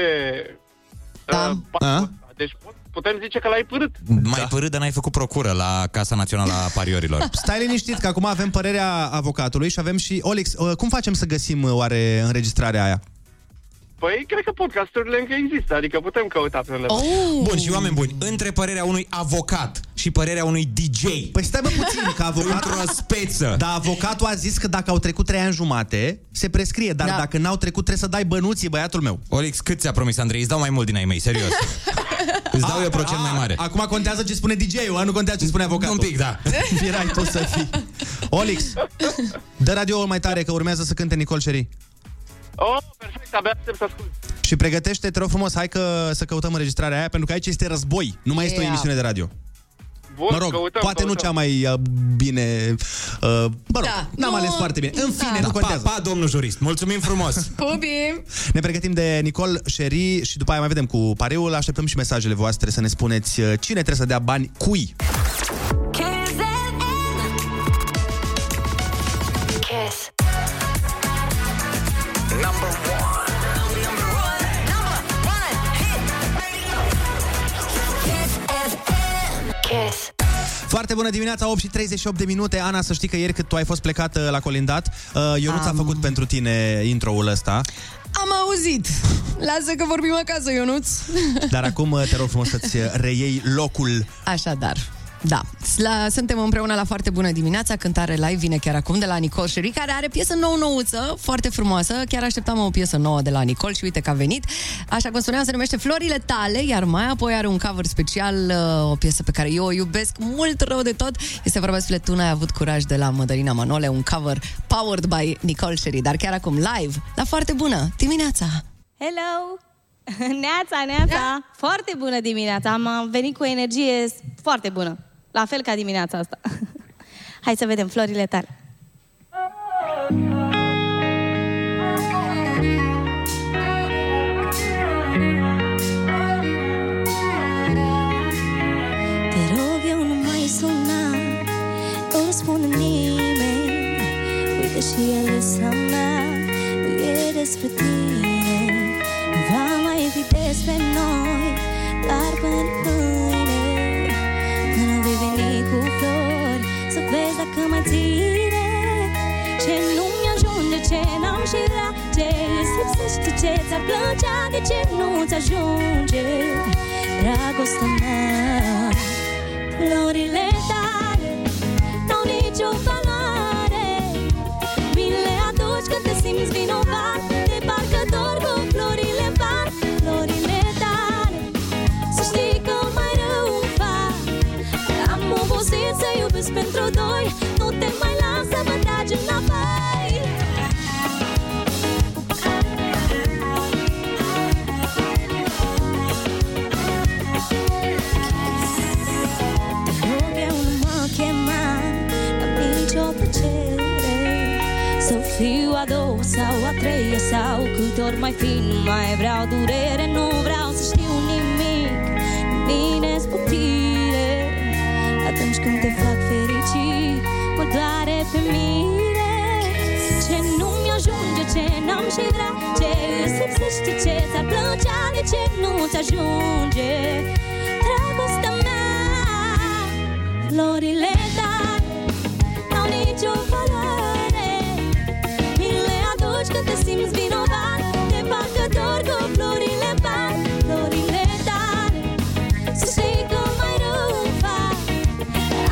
Da. Uh, deci putem zice că l-ai părât. M-ai da. părât, dar n-ai făcut procură la Casa Națională a Pariorilor. Stai liniștit că acum avem părerea avocatului și avem și... Olix, cum facem să găsim oare înregistrarea aia? Păi, cred că podcasturile încă există, adică putem căuta pe undeva. Oh. Bun, și oameni buni, între părerea unui avocat și părerea unui D J... Păi stai bă puțin, că avocatul... Într-o speță. Dar avocatul a zis că dacă au trecut trei ani jumate, se prescrie, dar da. dacă n-au trecut, trebuie să dai bănuții, băiatul meu. Olix, cât ți-a promis, Andrei? Îți dau mai mult din ai mei, serios. Îți dau a, eu procent a, mai mare. Acum contează ce spune D J-ul, nu contează ce spune avocatul. Un pic, da. Virai tu să fii. Olix, dă radio-ul mai tare, că urmează să cânte Nicole Cherry. Oh, perfect, abia aștept să ascult. Și pregătește, te rog frumos, hai că să căutăm înregistrarea aia, pentru că aici este război. Nu mai este o emisiune de radio. Bun, mă rog, căutăm, poate căutăm. Nu cea mai uh, bine uh, mă rog, da. n-am nu, ales foarte bine. În fine, da. nu contează. Pa, pa, domnul jurist, mulțumim frumos. Pupim. Ne pregătim de Nicole Cherry și după aia mai vedem cu pariul. Așteptăm și mesajele voastre să ne spuneți cine trebuie să dea bani cui. Foarte bună dimineața, opt și treizeci și opt de minute. Ana, să știi că ieri cât tu ai fost plecată la colindat, Ionuț Am... a făcut pentru tine intro-ul ăsta. Am auzit. Lasă că vorbim acasă, Ionuț. Dar acum te rog frumos să-ți reiei locul. Așadar, da, la, suntem împreună la Foarte Bună Dimineața, cântare live, vine chiar acum de la Nicole Cherry, care are piesă nou-nouță, foarte frumoasă. Chiar așteptam o piesă nouă de la Nicole și uite că a venit. Așa cum spuneam, se numește Florile Tale, iar mai apoi are un cover special, o piesă pe care eu o iubesc mult rău de tot. Este vorba despre Tu n-ai avut curaj de la Mădălina Manole, un cover powered by Nicole Cherry, dar chiar acum live la Foarte Bună Dimineața. Hello! Neața, neața! Foarte bună dimineața! Am venit cu energie foarte bună. La fel ca dimineața asta. Hai să vedem Florile Tale. Te rog, eu nu mai suna, nu spune nimeni. Uite și ele s-a mea, e despre tine. Nu va mai fi despre noi, dar până cu flori, să vezi dacă mai ține. Ce nu-mi ajunge, ce n-am și rea, ce îți lipsește, ce ți-ar plăcea, de ce nu-ți ajunge dragostea mea. Florile tale n-au nicio valoare, vin le aduci când te simți vinovat, de parcă dor cu florile par. Florile tale, să știi că mai rău îmi fac, am obosit să iubesc pentru doi, nu te mai las să mă tragi înapoi. Eu nu mă chemam la nicio plăcere, să fiu a două sau a treia sau cât ori mai fi, nu mai vreau durere, nu vreau să știu nimic, nimeni sputire. Atunci când te fac fericit, mă doare pe mine. Ce nu-mi ajunge, ce n-am și vrea, ce îți lipsește, ce ți-ar plăcea, de ce nu-ți ajunge dragostea mea. Florile tale n-au nicio valoare, mi le aduci când te simți vinovat, de parcă dor cu florile par. Florile tale, să știi că mai rău îmi fac,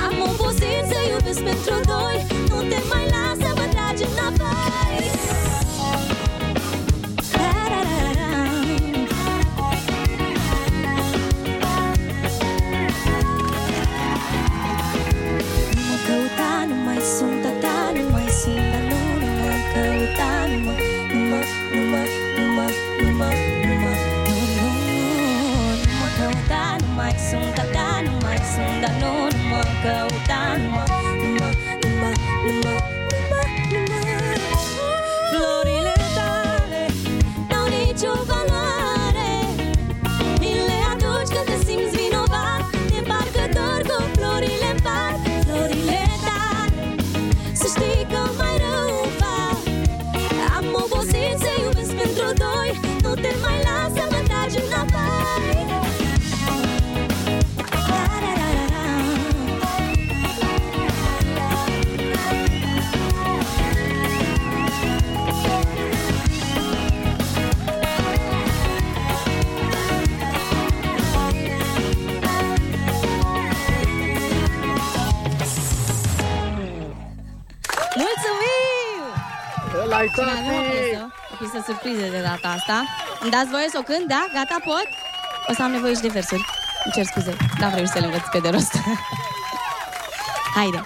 am obosit să iubesc pentru doi, nu te mai las să mă tragi înapoi. Sunt a ta, nu mai sunt a nu, nu mă căuta, nu mă, nu mă, nu mă, nu mă, nu mă, nu mă, nu, nu, nu mă căuta, nu mai sunt a ta, nu mai sunt a nu, nu mă căuta, nu mă, nu mă, nu mă, nu mă, nu mă. Florile tale n-au nicio valoare, mi le aduci când te simți vinovat, de parcă dor cu florile par. Florile să știi că mai rău fac, am obosit să iubesc pentru doi, nu te mai las să mă tragi înapoi. La, la, la, la. Mai avem o piesă surpriză de data asta. Îmi dați voie să o cânt, da? Gata, pot? O să am nevoie și de versuri. Îmi cer scuze, n-am vrut să le învăț pe de rost. Haide!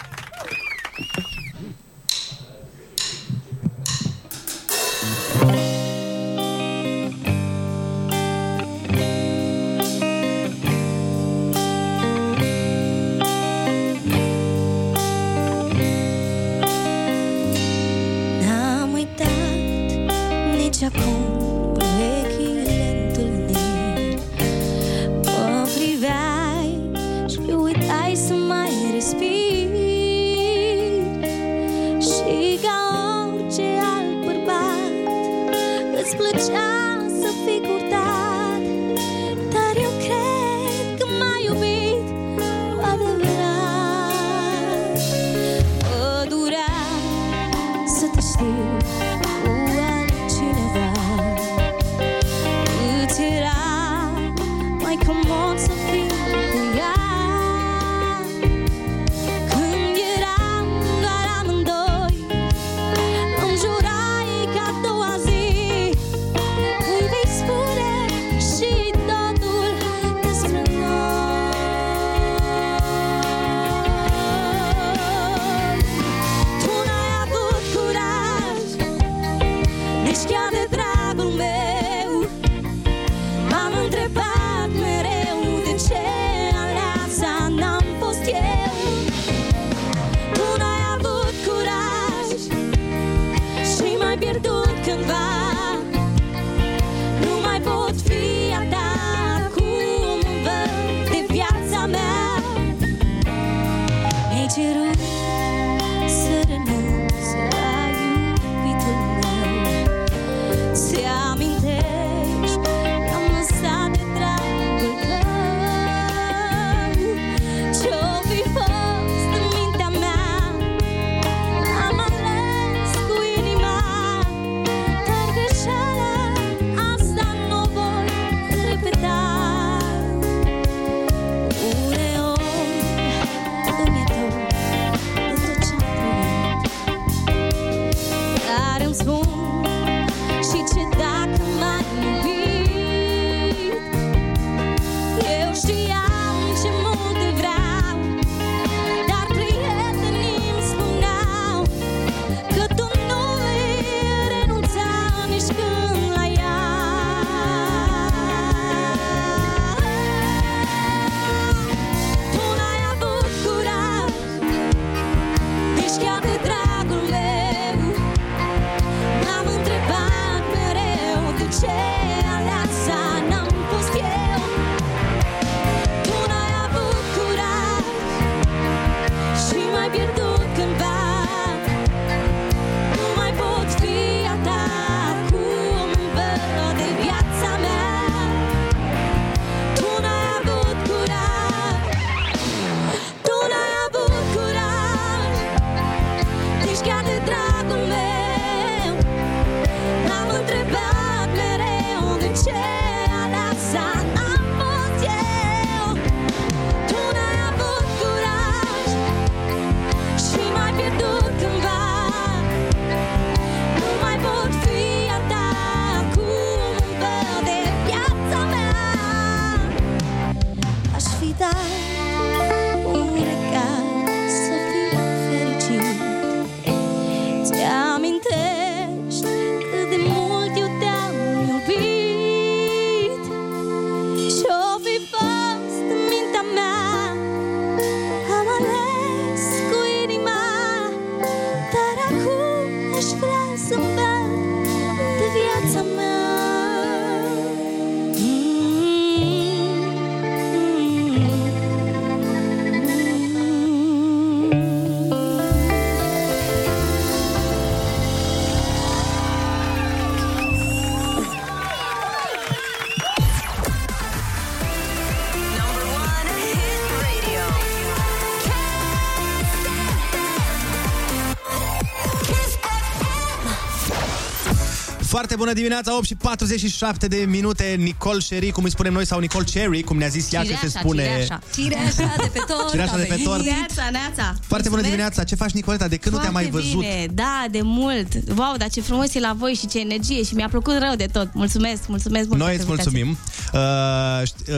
Foarte bună dimineața, opt și patruzeci și șapte de minute. Nicole Cherry, cum îi spunem noi, sau Nicole Cherry, cum ne-a zis ea că se spune. Cireașa, cireașa de pe tort. Cireașa de pe tort. Neața, neața. Foarte bună dimineața. Ce faci, Nicoleta? De când nu te-am mai văzut? Bine. Da, de mult. Wow, dar ce frumos e la voi și ce energie și mi-a plăcut rău de tot. Mulțumesc, mulțumesc mult. Noi îți mulțumim. Uh,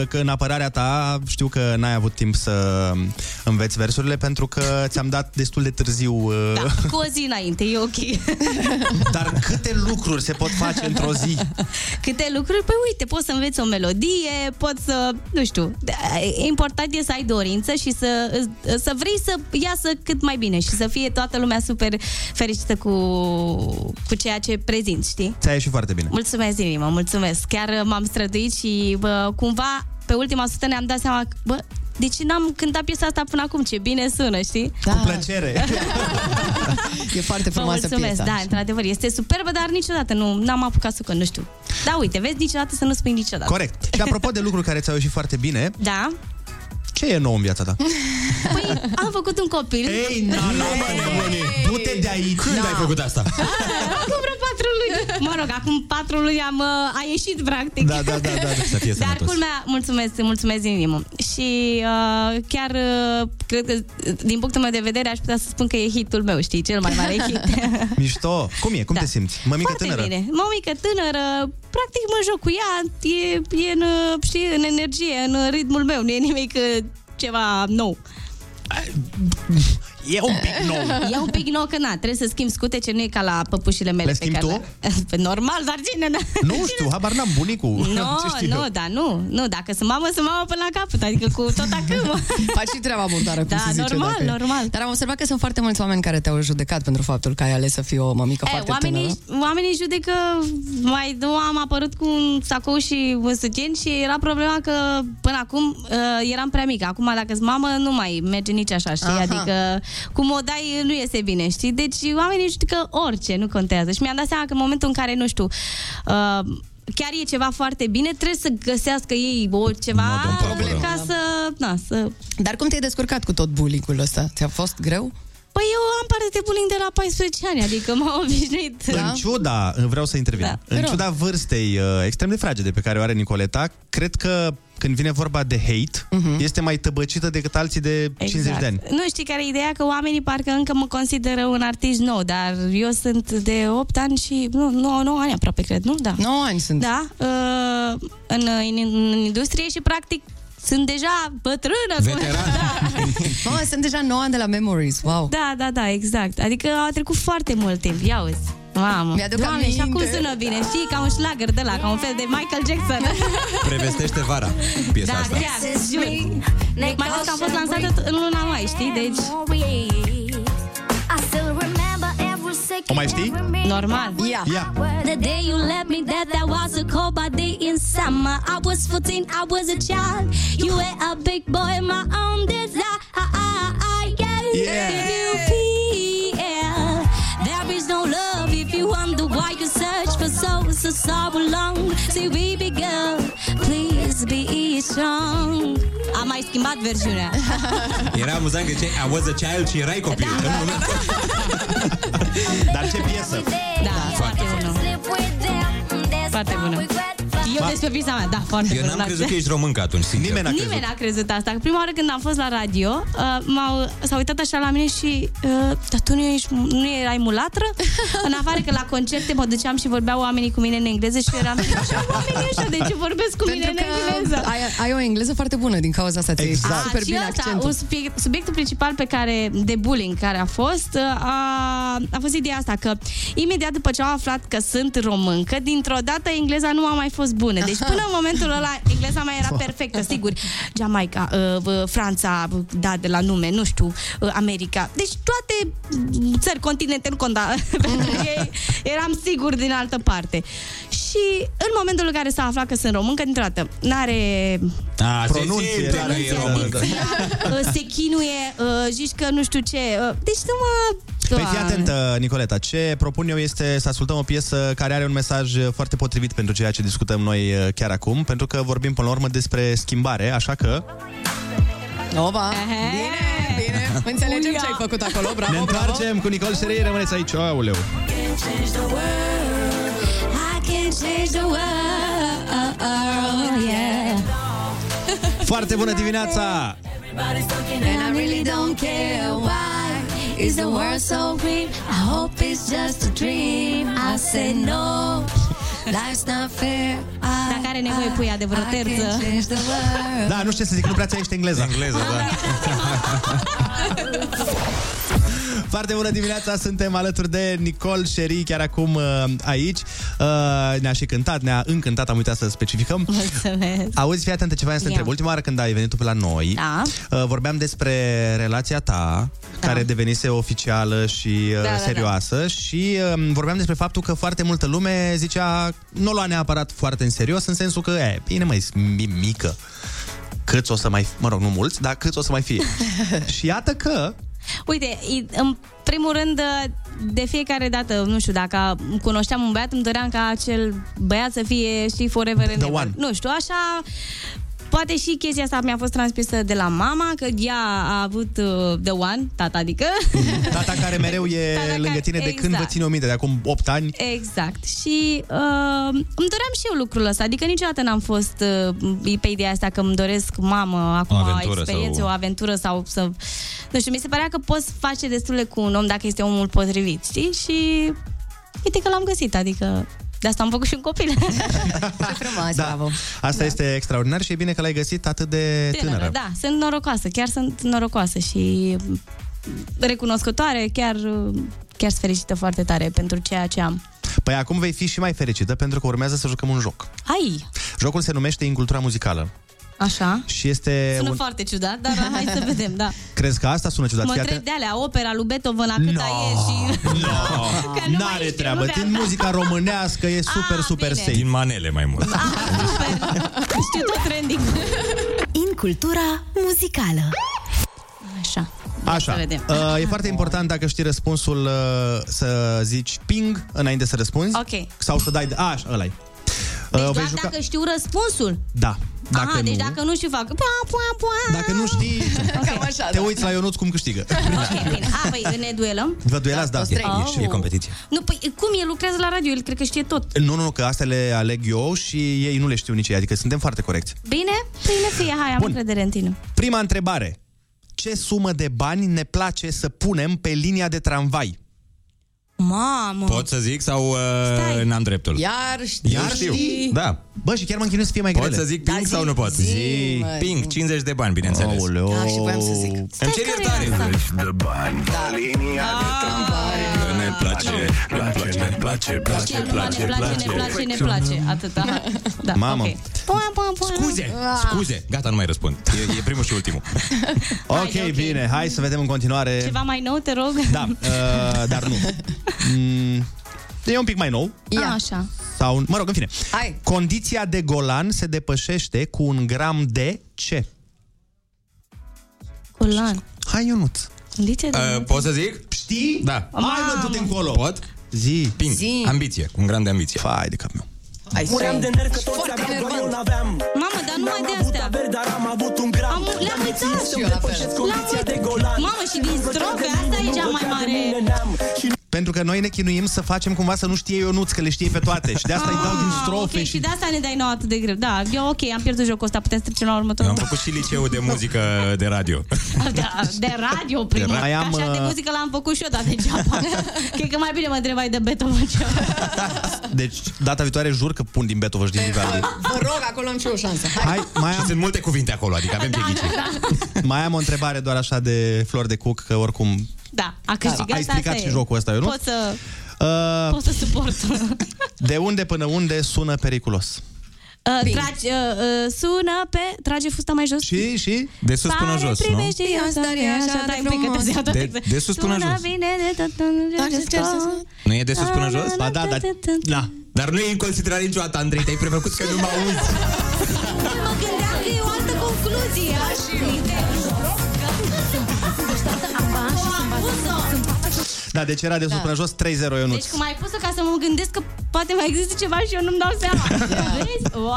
că în apărarea ta, știu că n-ai avut timp să înveți versurile pentru că ți-am dat destul de târziu. Uh... Da, cu o zi înainte, e ok. Dar câte lucruri se pot pot face într-o zi. Câte lucruri? Păi uite, poți să înveți o melodie, poți să, nu știu, important e să ai dorință și să, să vrei să iasă cât mai bine și să fie toată lumea super fericită cu, cu ceea ce prezinți, știi? Ți-a ieșit foarte bine. Mulțumesc, inimă, mulțumesc. Chiar m-am străduit și bă, cumva pe ultima sută ne-am dat seama că, bă, deci n-am cântat piesa asta până acum, ce bine sună, știi? Da. Cu plăcere! E foarte frumoasă piesa. Vă mulțumesc, da, într-adevăr, este superbă, dar niciodată nu, n-am apucat să cânt, nu știu. Da, uite, vezi, niciodată să nu spui niciodată. Corect. Și apropo de lucruri care ți-au ieșit foarte bine... Da? Ce e nou în viața ta? Păi, am făcut un copil. Ei, na, na, mă, du-te de aici. Când da. ai făcut asta? Acum vreo patru luni. Mă rog, acum patru luni am, a ieșit, practic. Da, da, da, da. Să Dar culmea, mulțumesc, mulțumesc din inimă. Și uh, chiar, uh, cred că, din punctul meu de vedere, aș putea să spun că e hitul meu, știi? Cel mai mare hit. Mișto. Cum e? Cum da. te simți? Mămică Foarte tânără. Bine. Mămică tânără, practic mă joc cu ea, e, e în, știi, în energie, în ritmul meu, nu e nimic ceva nou. E un pic nou. E un pic nou, că na, trebuie să schimbi scutece, nu e ca la păpușile mele. Le schimbi pe care tu? Normal, dar cine? Nu știu, habar n-am, bunicul. Nu, no, nu, da, nu, nu, dacă sunt mamă, sunt mamă până la capăt, adică cu tot acâmă. Faci și treaba buntară, cum da, se zice. Normal, normal. E. Dar am observat că sunt foarte mulți oameni care te-au judecat pentru faptul că ai ales să fii o mămică e, foarte oamenii, tânără. Oamenii judecă, mai două am apărut cu un sacou și un sutien și era problema că până acum uh, eram prea mică. Acum, dacă sunt mamă, nu mai merge nici așa, știi? Aha. Adică cum o dai, nu iese bine, știi? Deci oamenii știu că orice, nu contează. Și mi-am dat seama că în momentul în care, nu știu, uh, chiar e ceva foarte bine, trebuie să găsească ei bă, ceva ca să, na, să... Dar cum te-ai descurcat cu tot bullying-ul ăsta? Ți-a fost greu? Păi eu am parte de bullying de la paisprezece ani, adică m-am obișnuit. Da? În ciuda, vreau să intervin, da, în ciuda vârstei uh, extrem de fragede pe care o are Nicoleta, cred că când vine vorba de hate, uh-huh. este mai tăbăcită decât alții de exact. cincizeci de ani. Nu știi care e ideea? Că oamenii parcă încă mă consideră un artist nou, dar eu sunt de opt ani și... Nu, nouă ani aproape, cred, nu? Da. nouă ani sunt. Da. Uh, în, în, în industrie și, practic, sunt deja bătrână. Veterană. Da. Mama, sunt deja nouă ani de la Memories, wow. Da, da, da, exact. Adică a trecut foarte mult timp, ia uzi. Mamă, mi-aduc Doamne, aminte. Și acum sună bine, știi? Ca un șlagăr de la, ca un fel de Michael Jackson. Prevestește vara, piesa da, asta. Da, chiar, mai mult că a fost lansată în luna mai, știi? Deci... O mai știi? Normal. Yeah. Yeah. The day you left me, that that was a cold body in summer. I was fourteen, I was a child. You were a big boy, my own desire. I, I, I get it. Yeah. There is no love if you wonder why you search for so, so, so long. See, baby girl, please be strong. Am mai schimbat versiunea. Era amuzant că I was a child și erai copil. Da. Dar ce piesă? Da, foarte bună. Foarte bună. Eu despre piesa mea, da, foarte bună. Eu n-am crezut că ești româncă atunci, sincer. Nimeni n-a crezut. Nimeni n-a crezut asta. Prima oară când am fost la radio, uh, m-au, s-au uitat așa la mine și uh, dar tu nu, ești, nu erai mulatră? În afară că la concerte mă duceam și vorbeau oamenii cu mine în engleză și eu eram așa, oamenii ăștia, de ce vorbesc cu mine în engleză? Ai, ai o engleză foarte bună din cauza asta. Exact. A, super bine asta, accentul. Subiect, subiectul principal pe care, de bullying care a fost, a, a fost ideea asta, că imediat după ce au aflat că sunt româncă, dintr-o dată engleza nu a mai fost bună. Deci până în momentul ăla engleza mai era perfectă, sigur. Jamaica, uh, Franța, da, de la nume, nu știu, uh, America. Deci toate țări, continente, nu conta. Pentru ei eram sigur din altă parte. Și în momentul în care s-a aflat că sunt româncă, dintr-o dată, n-are a, pronunție, zi, pronunție, dicția, se chinuie, uh, zici că nu știu ce. Uh, deci nu mă... Păi fii atentă, Nicoleta, ce propun eu este să ascultăm o piesă care are un mesaj foarte potrivit pentru ceea ce discutăm noi chiar acum, pentru că vorbim până la urmă despre schimbare, așa că... Oba! Bine, bine! Înțelegem ce ai făcut acolo, bravo, bravo! Ne întoarcem cu Nicole Cherry, rămâneți aici, aoleu! Foarte bună dimineața! Is the world so green? I hope it's just a dream. I say no, life's not fair. Dacă are nevoie pui adevărat terză. Da, nu știu ce să zic, nu prea ți-a ieșit engleza. Engleză, da. Foarte bună dimineața, suntem alături de Nicole Cherry chiar acum aici. Ne-a și cântat, ne-a încântat, am uitat să specificăm. Mulțumesc. Auzi, fii atentă, ceva să întreb. Ultima oară când ai venit tu pe la noi, da, vorbeam despre relația ta, da, care devenise oficială și da, serioasă, da, da, și vorbeam despre faptul că foarte multă lume zicea, nu o lua neapărat foarte în serios, în sensul că, e, bine măi, mică, câți o să mai, mă rog, nu mulți, dar câți o să mai fie. Și iată că... Uite, în primul rând, de fiecare dată, nu știu, dacă cunoșteam un băiat, îmi doream ca acel băiat să fie, știi, forever and ever. Nu știu, așa... Poate și chestia asta mi-a fost transmisă de la mama, că ea a avut uh, the one, tata adică. Tata care mereu e tata lângă care... tine de exact. Când vă ține o minte, de acum opt ani. Exact. Și uh, îmi doream și eu lucrul ăsta, adică niciodată n-am fost uh, pe ideea asta că îmi doresc mamă, acum o aventură, experiență, sau... o aventură sau să... Nu știu, mi se părea că poți face destule cu un om dacă este omul potrivit, știi? Și uite că l-am găsit, adică... De asta am făcut și un copil. Ce frumos, da, bravo. Asta da, este extraordinar și e bine că l-ai găsit atât de tânără. tânără. Da, sunt norocoasă, chiar sunt norocoasă și recunoscătoare, chiar, chiar sunt fericită foarte tare pentru ceea ce am. Păi acum vei fi și mai fericită pentru că urmează să jucăm un joc. Hai! Jocul se numește Incultura muzicală. Așa. Și este sună un... foarte ciudat, dar hai să vedem, da. Crezi că asta sună ciudat? Mă întreb de alea, opera lui Beethoven, a câta no, e și... No, n-are treabă. Din muzica românească e super, a, super safe. Din manele mai mult. A, super. Știu tot trending. Incultura muzicală. Așa. Așa. Uh, e foarte important dacă știi răspunsul uh, să zici ping înainte să răspunzi. Ok. Sau să dai... De... A, așa, ăla-i. Deci uh, doar juca... dacă știu răspunsul? Da. Dacă Aha, nu, deci dacă nu știu fac pua, pua, pua. Dacă nu știi, okay, așa, te da, uiți la Ionuț cum câștigă. Ok, bine. A, păi ne duelăm? Vă duelați, da, da. Oh. E, e competiție. Nu, păi cum el lucrează la radio, el cred că știe tot. Nu, nu, că astea le aleg eu și ei nu le știu nici ei, adică suntem foarte corecți. Bine, bine fie, hai, am încredere în tine. Prima întrebare. Ce sumă de bani ne place să punem pe linia de tramvai? Mamă. Pot să zic sau uh, n-am dreptul? Iar știu. Iar știu. Da. Bă, și chiar mă închinui să fie mai grele. Pot să zic ping da, sau nu pot? Zi, zi Pink, cincizeci de bani, bineînțeles. Aoleu. Da, și voiam să zic. Îmi cer iertare. cincizeci de bani, da, linia de tramvai. Ne place, ne place, ne place, ne place, ne place, ne place, ne place, ne place, atâta. Da, mamă. Okay. Scuze, scuze, gata, nu mai răspund. E, e primul și ultimul. Ok, okay, bine, hai să vedem în continuare. Ceva mai nou, te rog? Da, uh, dar nu. Mm, e un pic mai nou. A, așa. Sau, mă rog, în fine. Hai. Condiția de Golan se depășește cu un gram de ce? Golan. Hai, Ionuț. Uh, Poți să zic? Știi? Da. Hai, mă, du-te încolo. Pot? Zi. Ping. Zi. Ambiție. Cu un gram de ambiție. Fai de cap meu. Muream de nervi că toți aveam, doar eu n-aveam. Mamă, dar numai de astea. Dar am avut un gram. Le-am uitat și eu la fel. Mamă, și din strofe, asta e cea mai mare. Pentru că noi ne chinuim să facem cumva să nu știe Ionuț, că le știe pe toate. Și de asta ah, îi dau din strofe. Okay, și... și de asta ne dai nouă atât de greu. Da, eu ok, am pierdut jocul ăsta, putem să trecem la următorul. Am făcut și liceul de muzică de radio. Da, de radio, primul. Ra- am... Așa de muzică l-am făcut și eu, dar degeaba. Cred că mai bine mă întrebai de Beethoven. Deci, data viitoare, jur că pun din Beethoven și din Vivaldi. Vă rog, acolo am și o șansă. Hai. Hai, mai am... sunt multe cuvinte acolo, adică avem da, da, da. Mai am o întrebare doar așa de flor de cuc, că oricum... Da, a câștigat. Ai stricat și e. Jocul ăsta, eu nu? Pot să, uh, pot să suport. De unde până unde sună periculos? Uh, tragi, uh, uh, sună pe... Trage fusta mai jos. Și, și? De sus pare până jos, nu? Așa, de, de, de sus până jos. Nu e de sus până jos? Ba da, dar... Da. Dar nu e în considerare niciodată, Andrei, te-ai prefăcut că nu mă auzi. Mă gândeam că e o altă concluzie. Da, deci era de sus da. Până jos, trei zero, Ionuț. Deci cum ai pus-o ca să mă gândesc că poate mai există ceva și eu nu-mi dau seama. Vezi? Wow!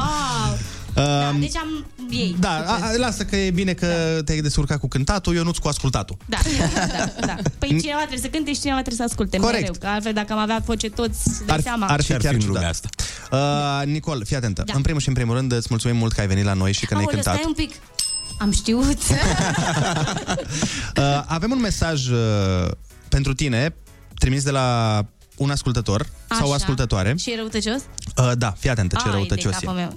Um, da, deci am ei. Da, a, lasă că e bine că da. Te-ai descurcat cu cântatul, Ionuț cu ascultatul. Da, da, da. Păi cineva trebuie să cânte și cineva trebuie să asculte. Corect. Mereu, că altfel dacă am avea voce toți, de ar, seama. Ar fi ar chiar ciudat. Asta. Uh, Nicole, fii atentă. Da. În primul și în primul rând, îți mulțumim mult că ai venit la noi și că Aoleu, ne-ai cântat. Stai un pic. Am știut. uh, avem un mesaj uh, pentru tine, trimis de la un ascultător. Așa. Sau ascultătoare. Și e răutăcios? Uh, da, fii atentă ce ai, răutăcios e.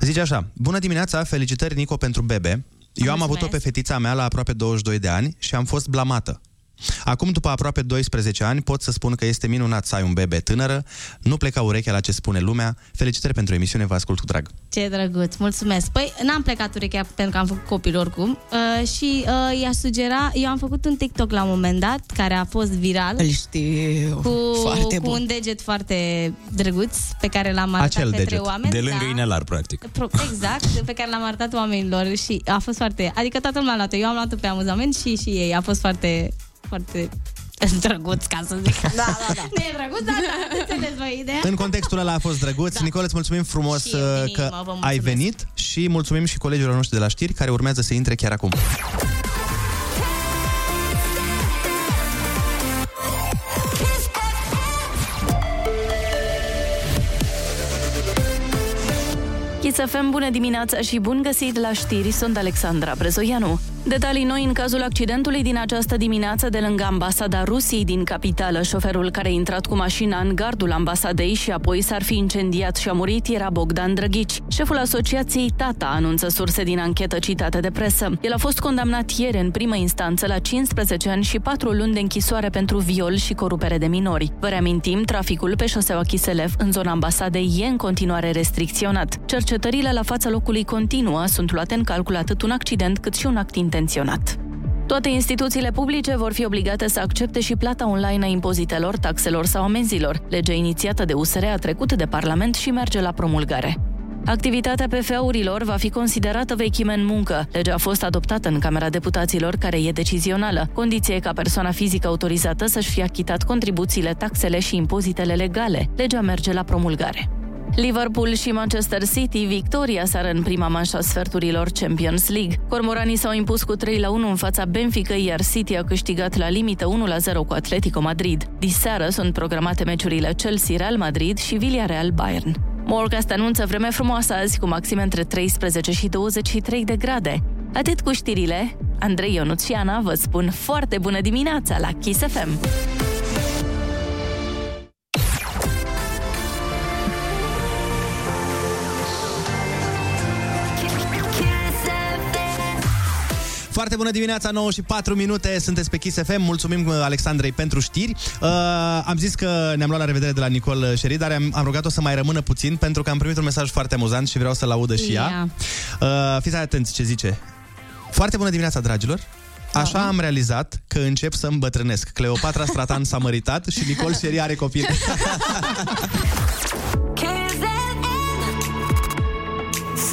Zice așa: bună dimineața, felicitări Nico pentru bebe. Eu am avut-o pe fetița mea la aproape douăzeci și doi de ani și am fost blamată. Acum, după aproape doisprezece ani, pot să spun că este minunat să ai un bebe tânără. Nu pleca urechea la ce spune lumea. Felicitări pentru emisiune, vă ascult cu drag. Ce drăguț, mulțumesc. Păi, n-am plecat urechea pentru că am făcut copil oricum. uh, Și uh, i-aș sugera, eu am făcut un TikTok la un moment dat care a fost viral. Îl știu, cu, foarte cu un deget foarte drăguț pe care l-am arătat către oameni. De lângă da, inelar, practic. Exact, pe care l-am arătat oamenilor și a fost foarte... Adică toată lumea l-a luat-o. Eu am luat-o pe amuzament și, și ei. A fost foarte... foarte drăguț, ca să zic. Da, da, da. Nu e drăguț, dar da, în contextul ăla a fost drăguț. Da. Nicole, îți mulțumim frumos și că inimă, ai venit și mulțumim și colegilor noștri de la știri care urmează să intre chiar acum. Kiss F M, bună dimineața și bun găsit la știri, sunt Alexandra Brăzoianu. Detalii noi în cazul accidentului din această dimineață de lângă ambasada Rusiei din capitală. Șoferul care a intrat cu mașina în gardul ambasadei și apoi s-ar fi incendiat și a murit era Bogdan Drăghici. Șeful asociației Tata, anunță surse din anchetă citate de presă. El a fost condamnat ieri în primă instanță la cincisprezece ani și patru luni de închisoare pentru viol și corupere de minori. Vă reamintim, traficul pe șoseaua Kiseleff în zona ambasadei e în continuare restricționat. Cercetările la fața locului continuă, sunt luate în calcul atât un accident cât și un act intenționat. Toate instituțiile publice vor fi obligate să accepte și plata online a impozitelor, taxelor sau amenzilor. Legea inițiată de U S R a trecut de Parlament și merge la promulgare. Activitatea P F A-urilor va fi considerată vechime în muncă. Legea a fost adoptată în Camera Deputaților, care e decizională. Condiția e ca persoana fizică autorizată să-și fie achitat contribuțiile, taxele și impozitele legale. Legea merge la promulgare. Liverpool și Manchester City, victoria seară în prima manșă a sferturilor Champions League. Cormoranii s-au impus cu trei la unu în fața Benfica, iar City a câștigat la limită unu la zero cu Atletico Madrid. Diseară sunt programate meciurile Chelsea-Real Madrid și Villarreal-Bayern. Morecast anunță vreme frumoasă azi, cu maxime între treisprezece și douăzeci și trei de grade. Atât cu știrile, Andrei Ionuțiana vă spun foarte bună dimineața la Kiss F M! Foarte bună dimineața, nouă și patru minute, sunteți pe Kiss F M, mulțumim Alexandrei pentru știri. Uh, am zis că ne-am luat la revedere de la Nicole Cherry, dar am, am rugat-o să mai rămână puțin, pentru că am primit un mesaj foarte amuzant și vreau să-l audă și yeah. ea. Uh, fiți atenți ce zice. Foarte bună dimineața, dragilor! Așa am realizat că încep să îmbătrânesc. Cleopatra Stratan s-a măritat și Nicole Cherry are copil.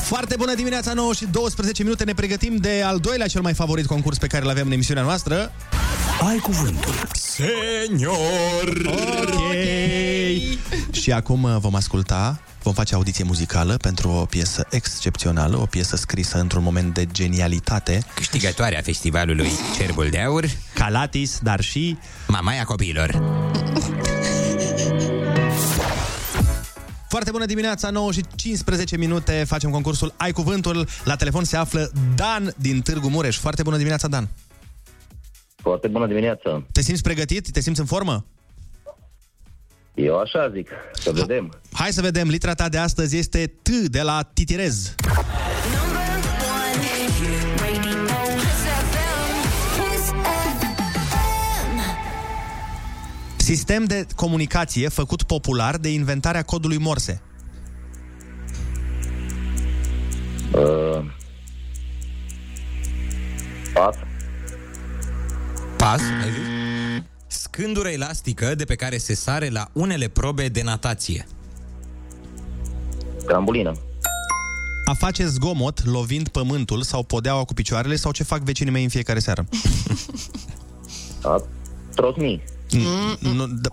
Foarte bună dimineața, nouă și douăsprezece minute. Ne pregătim de al doilea cel mai favorit concurs pe care îl avem în emisiunea noastră. Ai cuvântul, senior! Okay. Și acum vom asculta, vom face audiție muzicală pentru o piesă excepțională, o piesă scrisă într-un moment de genialitate. Câștigătoarea festivalului Cerbul de Aur, Calatis, dar și Mamaia Copiilor. Foarte bună dimineața, nouă și cincisprezece minute, facem concursul Ai Cuvântul. La telefon se află Dan din Târgu Mureș. Foarte bună dimineața, Dan! Foarte bună dimineața! Te simți pregătit? Te simți în formă? Eu așa zic, să vedem. Ha, hai să vedem, litera ta de astăzi este T de la titirez. Sistem de comunicație făcut popular de inventarea codului Morse. Uh, pas. Pas, ai zis? Scândură elastică de pe care se sare la unele probe de natație. Trambulină. A face zgomot lovind pământul sau podeaua cu picioarele, sau ce fac vecinii mei în fiecare seară? A trosni.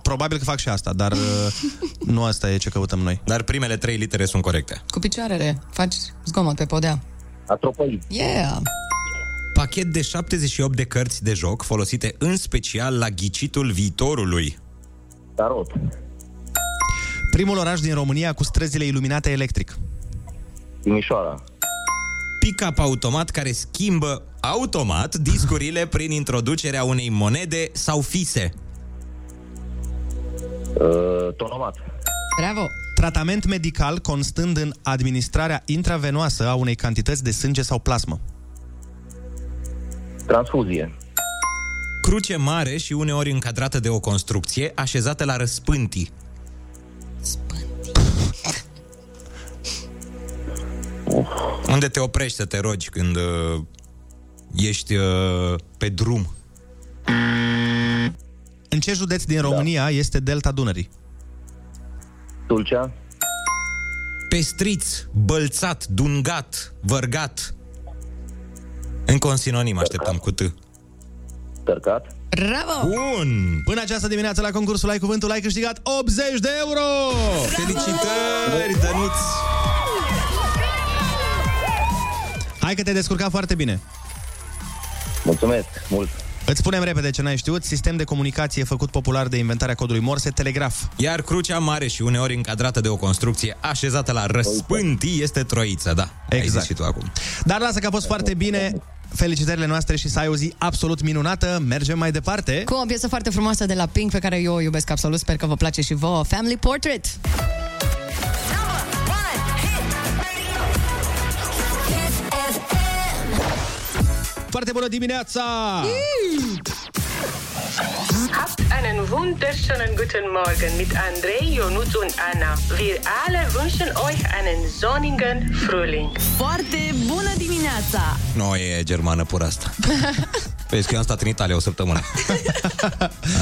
Probabil că fac și asta, dar nu asta e ce căutăm noi. Dar primele trei litere sunt corecte. Cu picioarele faci zgomot pe podea. A tropăi. Yeah! Pachet de șaptezeci și opt de cărți de joc folosite în special la ghicitul viitorului. Tarot. Primul oraș din România cu străzile iluminate electric. Timișoara. Pick-up automat care schimbă automat discurile prin introducerea unei monede sau fise. Uh, tonomat. Bravo! Tratament medical constând în administrarea intravenoasă a unei cantități de sânge sau plasmă. Transfuzie. Cruce mare și uneori încadrată de o construcție, așezată la răspântii. Spântii. Uf. Unde te oprești să te rogi când uh, ești uh, pe drum? În ce județ din România da. este delta Dunării? Tulcea. Pestriț, bălțat, dungat, vărgat. Încă un sinonim așteptam cu T. Tărcat. Bravo! Bun! Până această dimineață la concursul Ai Cuvântul ai câștigat optzeci de euro! Bravo! Felicitări, Dănuț! Hai că te-ai descurcat foarte bine! Mulțumesc mult! Îți spunem repede ce n-ai știut. Sistem de comunicație făcut popular de inventarea codului Morse, telegraf. Iar crucea mare și uneori încadrată de o construcție așezată la răspântii este troița, da. Exact. Ai zis și tu acum. Dar lasă că a fost foarte bine. Felicitările noastre și să ai o zi absolut minunată. Mergem mai departe cu o piesă foarte frumoasă de la Pink, pe care eu o iubesc absolut. Sper că vă place și vouă. Family Portrait. Foarte bună dimineața! Mm. Einen wunderschönen guten Morgen mit Andrei, Ionuț und Ana. Wir alle wünschen euch einen sonnigen Frühling. Foarte bună dimineața! Nu e germană pur asta. Păi că eu am stat în Italia o săptămână.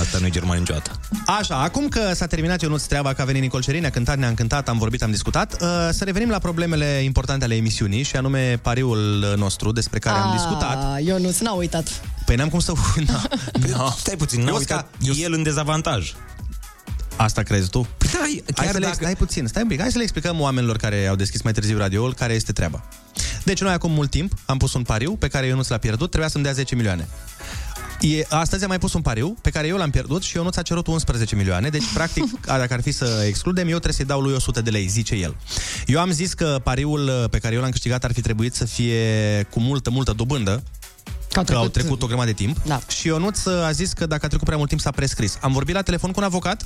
Asta nu e germană niciodată. Așa, acum că s-a terminat Ionuț treaba, că a venit Nicole Cherry, ne-a cântat, ne-a încântat, am vorbit, am discutat, să revenim la problemele importante ale emisiunii și anume pariul nostru despre care a, am discutat. Ionuț n-a uitat. Păi n-am cum să... Na. No. Stai puțin, n-a uitat. Eu... El în dezavantaj. Asta crezi tu? Păi dai, hai, să dacă... le, stai puțin, stai un pic, hai să le explicăm oamenilor care au deschis mai târziu radioul care este treaba. Deci noi acum mult timp am pus un pariu pe care Ionuț l-a pierdut, trebuia să-mi dea zece milioane. E, astăzi am mai pus un pariu pe care eu l-am pierdut și Ionuț a cerut unsprezece milioane. Deci, practic, dacă ar fi să excludem, eu trebuie să-i dau lui o sută de lei, zice el. Eu am zis că pariul pe care eu l-am câștigat ar fi trebuit să fie cu multă, multă dobândă. Că au trecut, că au trecut o grămadă de timp, da. Și Ionuț a zis că dacă a trecut prea mult timp s-a prescris. Am vorbit la telefon cu un avocat.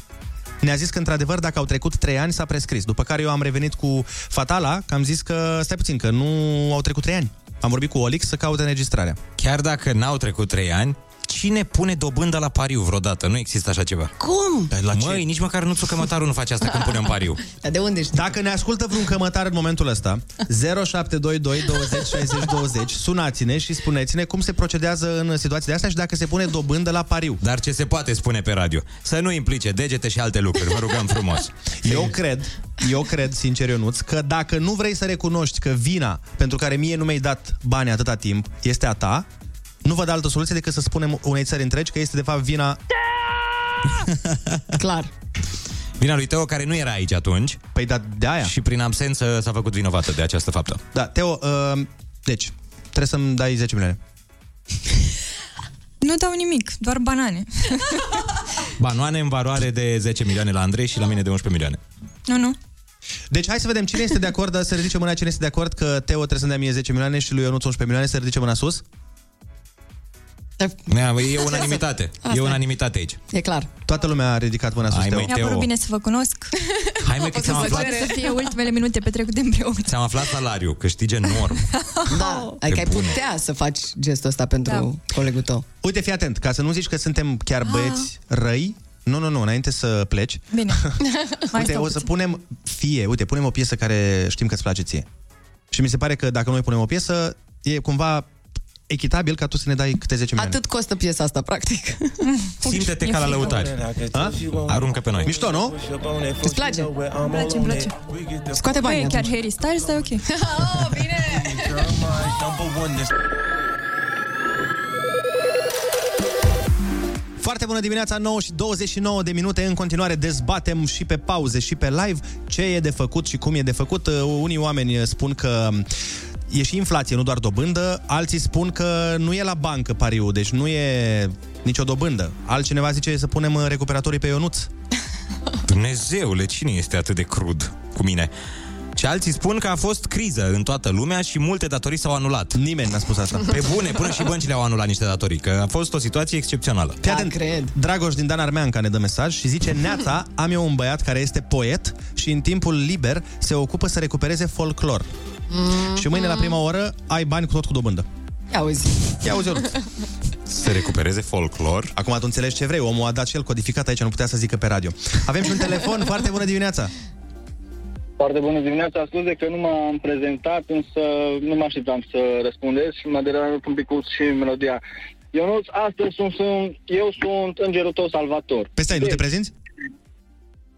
Ne-a zis că într-adevăr dacă au trecut trei ani s-a prescris. După care eu am revenit cu fatala, că am zis că stai puțin, că nu au trecut trei ani. Am vorbit cu Olix să caute înregistrarea. Chiar dacă n-au trecut trei ani, cine pune dobândă la pariu vreodată? Nu există așa ceva. Cum? La Măi, ce? Nici măcar nu ți-o cămătarul nu face asta când punem pariu. Dar de unde știi? Dacă ne ascultă vreun cămătar în momentul ăsta, zero șapte doi doi douăzeci șaizeci douăzeci, sunați-ne și spuneți-ne cum se procedează în situații de astea și dacă se pune dobândă la pariu. Dar ce se poate spune pe radio? Să nu implice degete și alte lucruri, vă rugăm frumos. Eu cred, eu cred, sincer, Ionuț, că dacă nu vrei să recunoști că vina pentru care mie nu mi-ai dat bani atâta timp este a ta, nu văd altă soluție decât să spunem unei țări întregi că este de fapt vina... Clar. Vina lui Teo, care nu era aici atunci. Păi da, de aia. Și prin absență s-a făcut vinovată de această faptă. Da, Teo, uh, deci, trebuie să-mi dai zece milioane. Nu dau nimic, doar banane. Banoane în valoare de zece milioane la Andrei și la mine de unsprezece milioane. Nu, nu. Deci hai să vedem cine este de acord, dar să ridice mâna cine este de acord că Teo trebuie să-mi dea mie zece milioane și lui Ionuț unsprezece milioane, să ridice mâna sus. E unanimitate. Asta. E unanimitate aici. E clar. Toată lumea a ridicat mâna sus. Mi-a părut bine să vă cunosc. Hai mă, că ți-am aflat să fie ultimele minute petrecute împreună. Ți-am aflat salariu, câștige enorm. Da, adică ai putea să faci gestul ăsta pentru da. colegul tău. Uite, fii atent, ca să nu zici că suntem chiar băieți ah. răi. Nu, nu, nu, înainte să pleci. Bine. Uite, o să punem fie, uite, punem o piesă care știm că îți place ție. Și mi se pare că dacă noi punem o piesă, e cumva echitabil ca tu să ne dai câte zece milioane. Atât costă piesa asta, practic. Simte-te ca la lăutari. A? Aruncă pe noi. Mișto, nu? Îți place? Îmi place, îmi place. Scoate banii. Păi, chiar Harry Styles, dar e ok. Oh, bine! Foarte bună dimineața, nouă și douăzeci și nouă de minute. În continuare dezbatem și pe pauze și pe live ce e de făcut și cum e de făcut. Unii oameni spun că e și inflație, nu doar dobândă. Alții spun că nu e la bancă pariul, deci nu e nicio dobândă. Altcineva zice să punem recuperatorii pe Ionuț. Dumnezeule, cine este atât de crud cu mine? Și alții spun că a fost criză în toată lumea și multe datorii s-au anulat. Nimeni n-a spus asta. Pe bune, până și băncile au anulat niște datorii, că a fost o situație excepțională. Da, atent, cred. Dragoș din Dan Armeanca ne dă mesaj și zice: "Neața, am eu un băiat care este poet și în timpul liber se ocupă să recupereze folclor. Mm-hmm. Și mâine la prima oră ai bani cu tot cu dobândă." Ia auzi. Ia auzi, Ionuț. Se recupereze folclor. Acum tu înțelegi ce vrei. Omul a dat și el codificat aici, nu putea să zică pe radio. Avem și un telefon. Foarte bună dimineața. Foarte bună dimineața. Scuze că nu m-am prezentat, însă nu mă așteptam să răspundeți și m-a deranjat un picuț și melodia. Ionuț, astăzi sunt, sunt, eu sunt îngerul tău salvator. Pe stai, nu te prezinți?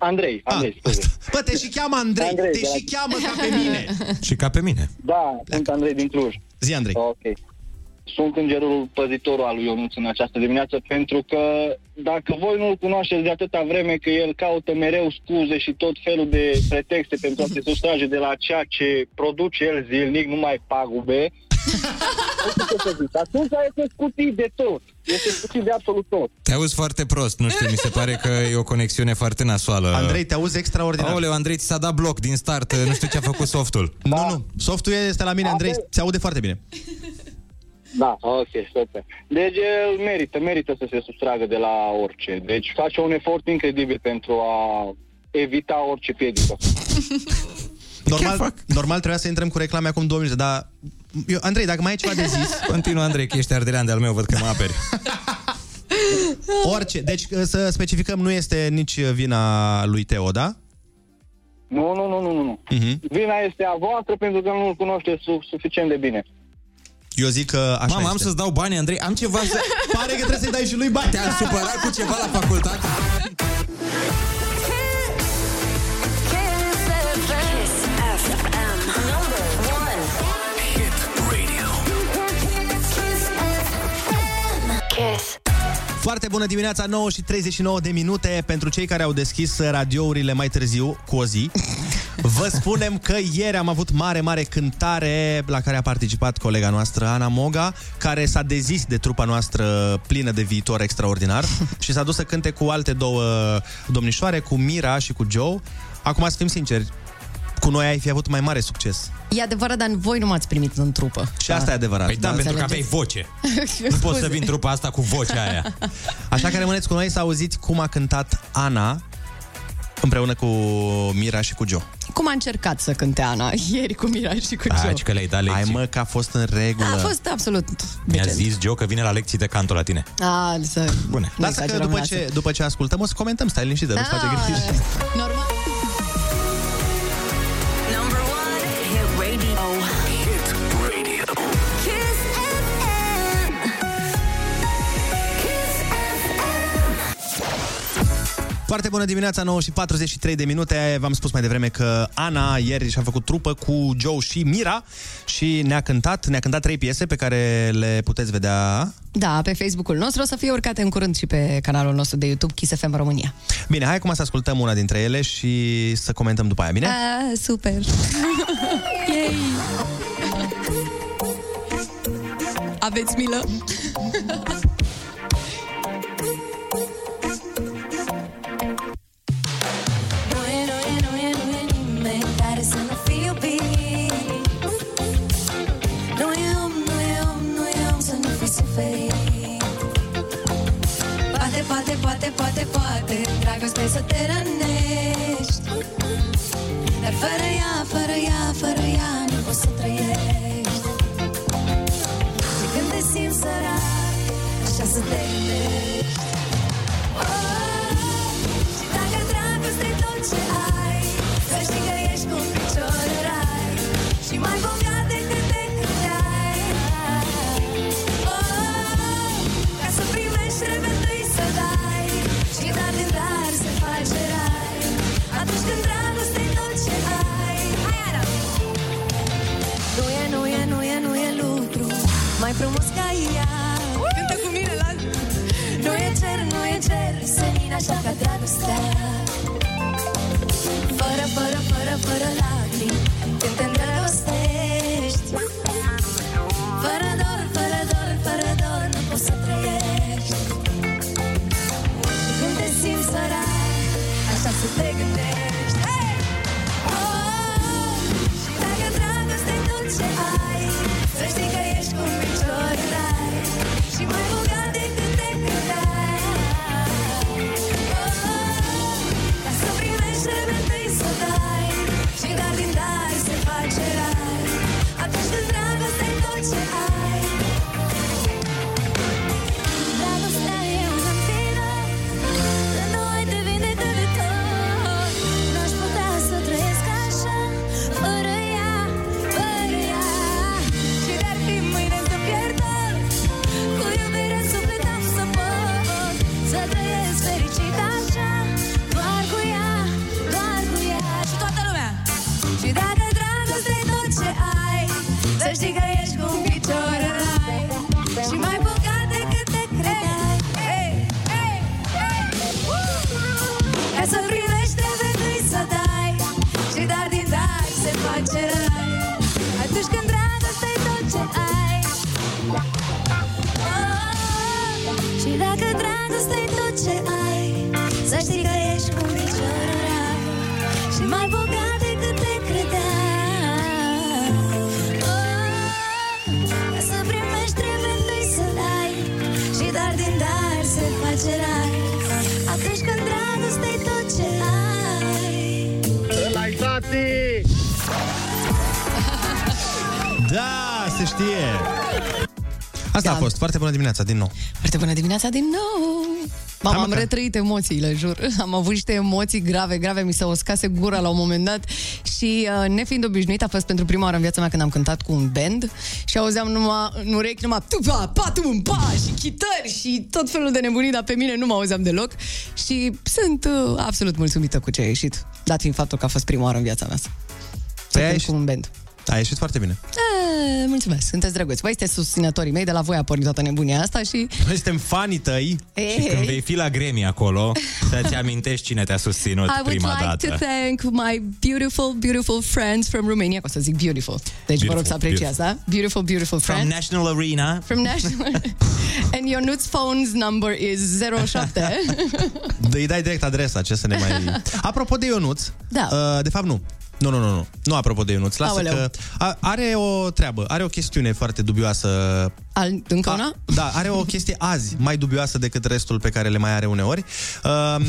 Andrei, Andrei. Ah, bă, te și cheamă Andrei, Andrei te și la... cheamă ca pe mine. Și ca pe mine. Da, la... sunt Andrei din Cluj. Zi, Andrei. Ok. Sunt îngerul păzitorul al lui Ionuț în această dimineață, pentru că dacă voi nu-l cunoașteți de atâta vreme că el caută mereu scuze și tot felul de pretexte pentru a se sustrage de la ceea ce produce el zilnic, numai pagube, atunci este scutit de tot. Este scutit de absolut tot. Te auzi foarte prost, nu știu, mi se pare că e o conexiune foarte nasoală. Andrei, te auzi extraordinar. Aoleu, Andrei, ți s-a dat bloc din start, nu știu ce a făcut softul. Da. Nu, nu, softul este la mine, Andrei, se aude foarte bine. Da, ok, super. Deci el merită, merită să se sustragă de la orice. Deci face un efort incredibil pentru a evita orice piedică. Normal, normal trebuia să intrăm cu reclame acum două minute, dar... Eu, Andrei, dacă mai ai ceva de zis... Continuă, Andrei, că ești ardelean de-al meu, văd că mă aperi. Orice. Deci să specificăm, nu este nici vina lui Teo, da? Nu, nu, nu, nu, nu. Uh-huh. Vina este a voastră pentru că nu-l cunoaște suficient de bine. Eu zic că așa. Mama, am să-ți dau bani, Andrei. Am ceva să... Pare că trebuie să-i dai și lui bani. Te-am supărat cu ceva la facultate. Foarte bună dimineața, nouă și treizeci și nouă de minute. Pentru cei care au deschis radiourile mai târziu cu o zi, vă spunem că ieri am avut mare, mare cântare la care a participat colega noastră, Ana Moga, care s-a dezis de trupa noastră plină de viitor extraordinar și s-a dus să cânte cu alte două domnișoare, cu Mira și cu Joe. Acum, să fim sinceri, cu noi ai fi avut mai mare succes. E adevărat, dar voi nu m-ați primit în trupă. Și asta da. E adevărat. Păi da, da pentru că aveai voce. Nu poți să vin trupa asta cu vocea aia. Așa că rămâneți cu noi să auziți cum a cântat Ana împreună cu Mira și cu Joe. Cum a încercat să cânte Ana ieri cu Mira și cu Joe? Hai, că le-ai dat lecții. Hai mă, că a fost în regulă. A fost absolut. Mi-a zis Joe că vine la lecții de canto la tine. A, să... Bune. Lasă că după ce, după ce ascultăm o să comentăm, stai liniștită, nu-ți face griji. Normal. Foarte bună dimineața, nouă și patruzeci și trei de minute. V-am spus mai devreme că Ana ieri și-a făcut trupă cu Joe și Mira și ne-a cântat, ne-a cântat trei piese pe care le puteți vedea. Da, pe Facebook-ul nostru, o să fie urcate în curând și pe canalul nostru de YouTube Kiss F M România. Bine, hai acum să ascultăm una dintre ele și să comentăm după aia, bine? A, super! Yay! Aveți milă! Poate, poate, poate, poate, poate dragostea să te rănești, dar fără ea, fără ea, fără ea nu poți să trăiești. Și când te simți sărac, așa să te gândești, oh, dacă dragostea e tot ce ai, să știi că ești cu un picior în rai și mai bogat decât te gândeai. Trebuie să dai și dar din dar se face rai. tati! Da, se știe! Asta a fost Foarte bună dimineața din nou. Foarte bună dimineața din nou. Mama, am retrăit emoțiile, jur. Am avut niște emoții grave, grave. Mi s-a uscase gura la un moment dat. Și uh, nefiind obișnuit, a fost pentru prima oară în viața mea când am cântat cu un band. Și auzeam numai, în urechi numai tupa, patum, pa, și chitări și tot felul de nebunii, dar pe mine nu mă auzeam deloc. Și sunt uh, absolut mulțumită cu ce a ieșit, dat fiind faptul că a fost prima oară în viața mea să cânt cu un band. A ieșit foarte bine. A, mulțumesc, sunteți drăguți. Voi sunteți susținătorii mei, de la voi a pornit toată nebunia asta și... Noi suntem fanii tăi hey, și hey. Când vei fi la Grammy acolo, să-ți amintești cine te-a susținut I prima dată. I would like dată. to thank my beautiful, beautiful friends from Romania. O să zic beautiful, deci beautiful, vă rog să apreciați, da? Beautiful, beautiful friends. From National Arena. From National And your nuts phone's number is zero șapte. Îi dai direct adresa, ce să ne mai... Apropo de Ionuț, da. uh, de fapt nu. Nu, nu, nu, nu. Nu apropo de Ionuț. Lasă Aoleu. că are o treabă, are o chestiune foarte dubioasă. Al, încă una? A, da, are o chestie azi mai dubioasă decât restul pe care le mai are uneori. Uh,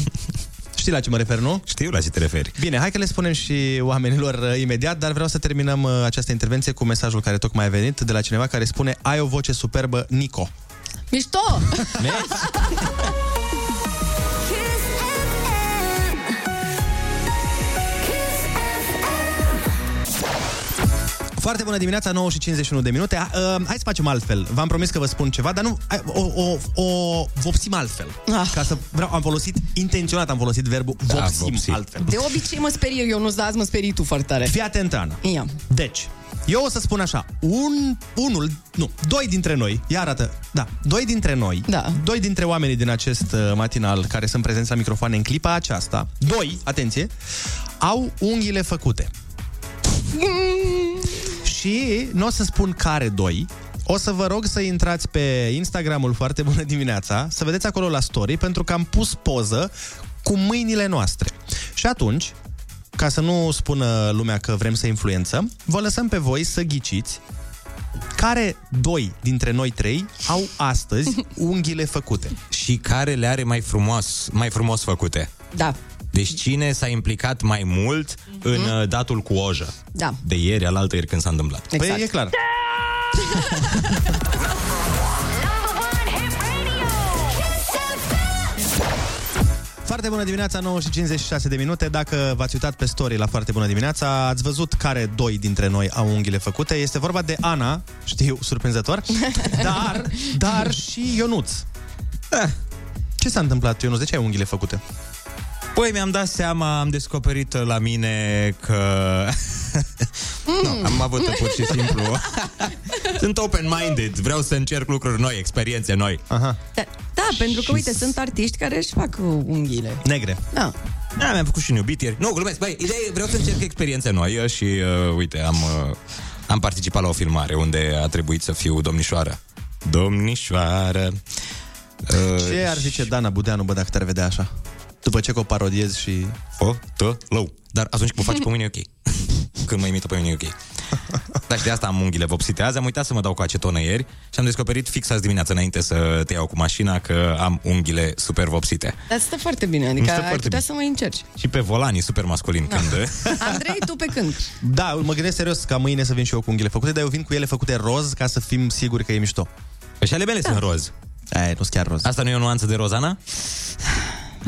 știi la ce mă refer, nu? Știu la ce te referi. Bine, hai că le spunem și oamenilor uh, imediat, dar vreau să terminăm uh, această intervenție cu mesajul care tocmai a venit de la cineva care spune: ai o voce superbă, Nico. Mișto! Foarte bună dimineața, nouă și cincizeci și unu de minute. Uh, hai să facem altfel. V-am promis că vă spun ceva, dar nu o, o, o vopsim altfel. Ah. Ca să vreau, am folosit intenționat, am folosit verbul da, vopsim, vopsim altfel. De obicei mă sperie eu, nu-ți dați, mă sperii tu foarte tare. Fii atent, Ana. Yeah. Deci, eu o să spun așa, un, unul, nu, doi dintre noi, ia arată, da, doi dintre noi, da. doi dintre oamenii din acest uh, matinal care sunt prezenți la microfoane în clipa aceasta, doi, atenție, au unghiile făcute. Și nu o să spun care doi. O să vă rog să intrați pe Instagramul Foarte bună dimineața, să vedeți acolo la story, pentru că am pus poză cu mâinile noastre. Și atunci, ca să nu spună lumea că vrem să influențăm, vă lăsăm pe voi să ghiciți care doi dintre noi trei au astăzi unghiile făcute și care le are mai frumos, mai frumos făcute. Da. Deci cine s-a implicat mai mult mm-hmm. în datul cu ojă? Da. De ieri, alaltă ieri când s-a întâmplat. Exact. Păi e clar. Foarte bună dimineața, nouă și cincizeci și șase de minute. Dacă v-ați uitat pe story la Foarte bună dimineața, ați văzut care doi dintre noi au unghiile făcute. Este vorba de Ana, știu, surprinzător, dar, dar și Ionuț. Ce s-a întâmplat, Ionuț? De ce ai unghiile făcute? Păi mi-am dat seama, am descoperit la mine că... Mm. No, am avut pur și simplu... Sunt open-minded, vreau să încerc lucruri noi, experiențe noi. Aha. Da, da, pentru că, uite, și... sunt artiști care își fac unghiile. Negre. Da. Da, mi-am făcut și un iubit ieri. Nu, glumesc, băi, ideea e, vreau să încerc experiențe noi și, uh, uite, am, uh, am participat la o filmare unde a trebuit să fiu domnișoară. Domnișoară. Uh, Ce ar zice și... Dana Budeanu, bă, dacă te-ar vedea așa? După ce că o parodiez și... Fă-tă-lău. Dar atunci când mă faci pe mine, e ok. Când mă imită pe mine, e ok. Dar și de asta am unghiile vopsite azi. Am uitat să mă dau cu acetonă ieri și am descoperit fix azi dimineața, înainte să te iau cu mașina, că am unghiile super vopsite. Dar stă foarte bine, adică ai putea bine. Să mai încerci. Și pe volan e super masculin da. Când Andrei, tu pe când? Da, mă gândesc serios ca mâine să vin și eu cu unghiile făcute. Dar eu vin cu ele făcute roz, ca să fim siguri că e mișto. Și ale mele da. Sunt roz. Aia, nu-s chiar roz. Asta nu e o nuanță de rozana?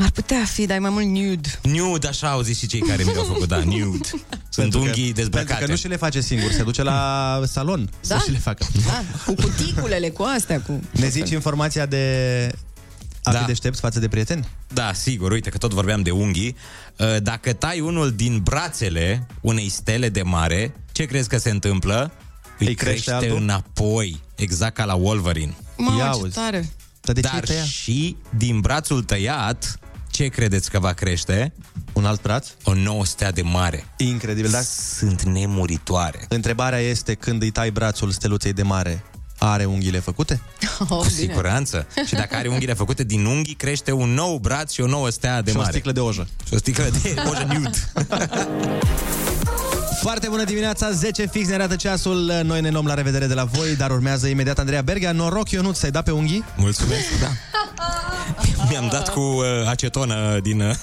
Ar putea fi, dar mai mult nude. Nude, așa au zis și cei care mi-au făcut, da, nude. Sunt unghii dezbrăcate. Pentru că nu și le face singur, se duce la salon da? Să și le facă. Da, cu cuticulele, cu astea, cu... Ne zici informația de... A da. Fi deștepți față de prieteni? Da, sigur, uite că tot vorbeam de unghii. Dacă tai unul din brațele unei stele de mare, ce crezi că se întâmplă? Îi, Îi crește, crește înapoi, exact ca la Wolverine. Mă, ce tare! Dar, Dar și din brațul tăiat, ce credeți că va crește? Un alt braț? O nouă stea de mare. Incredibil, da? Sunt nemuritoare. Întrebarea este, când îi tai brațul steluței de mare, are unghiile făcute? Oh, cu bine. Siguranță. Și dacă are unghiile făcute, din unghii crește un nou braț și o nouă stea de și mare. Și o sticlă de ojă. Și o sticlă de ojă nude. Foarte bună dimineața, zece fix ne arată ceasul. Noi ne luăm la revedere de la voi, dar urmează imediat Andreea Bergheia. Noroc, Ionuț, să-i da pe unghii? Mulțumesc, da. Mi-am dat cu uh, acetonă din, uh,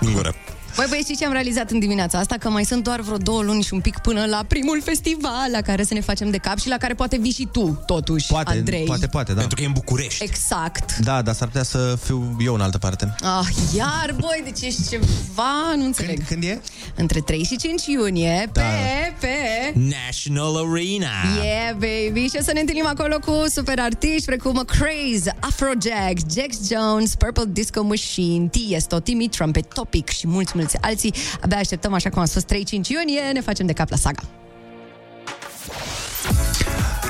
din gură. Băi, băi, știți ce am realizat în dimineața asta? Că mai sunt doar vreo două luni și un pic până la primul festival la care să ne facem de cap și la care poate vii și tu, totuși, poate, Andrei. Poate, poate, da. Pentru că e în București. Exact. Da, dar s-ar putea să fiu eu în altă parte. Ah, iar, băi, deci ești ceva, nu înțeleg. Când, când e? Între trei și cinci iunie, da. pe, pe... National Arena. Yeah, baby. Și o să ne întâlnim acolo cu super artiști precum Craze, Afrojack, Jack Jones, Purple Disco Machine, Tiesto, Timmy Trumpet, Topic și mulți, mulți alții. Abia așteptăm, așa cum am spus, trei cinci iunie, ne facem de cap la saga.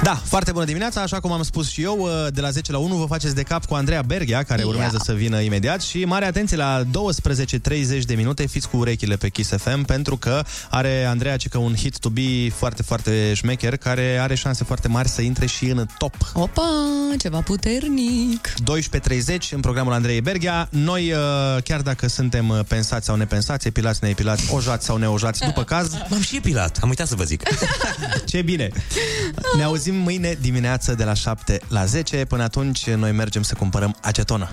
Da, foarte bună dimineața, așa cum am spus și eu, de la zece la unu vă faceți de cap cu Andreea Bergheia, care yeah. urmează să vină imediat și mare atenție la douăsprezece treizeci de minute, fiți cu urechile pe Kiss F M, pentru că are Andreea Ciucă un hit to be foarte, foarte șmecher, care are șanse foarte mari să intre și în top. Opa, ceva puternic! douăsprezece treizeci în programul Andreei Bergheia. Noi, chiar dacă suntem pensați sau nepensați, epilați, neepilați, ojați sau neojați, după caz... M-am și epilat, am uitat să vă zic. Ce bine! Ne auzim mâine dimineață de la șapte la zece. Până atunci, noi mergem să cumpărăm acetonă.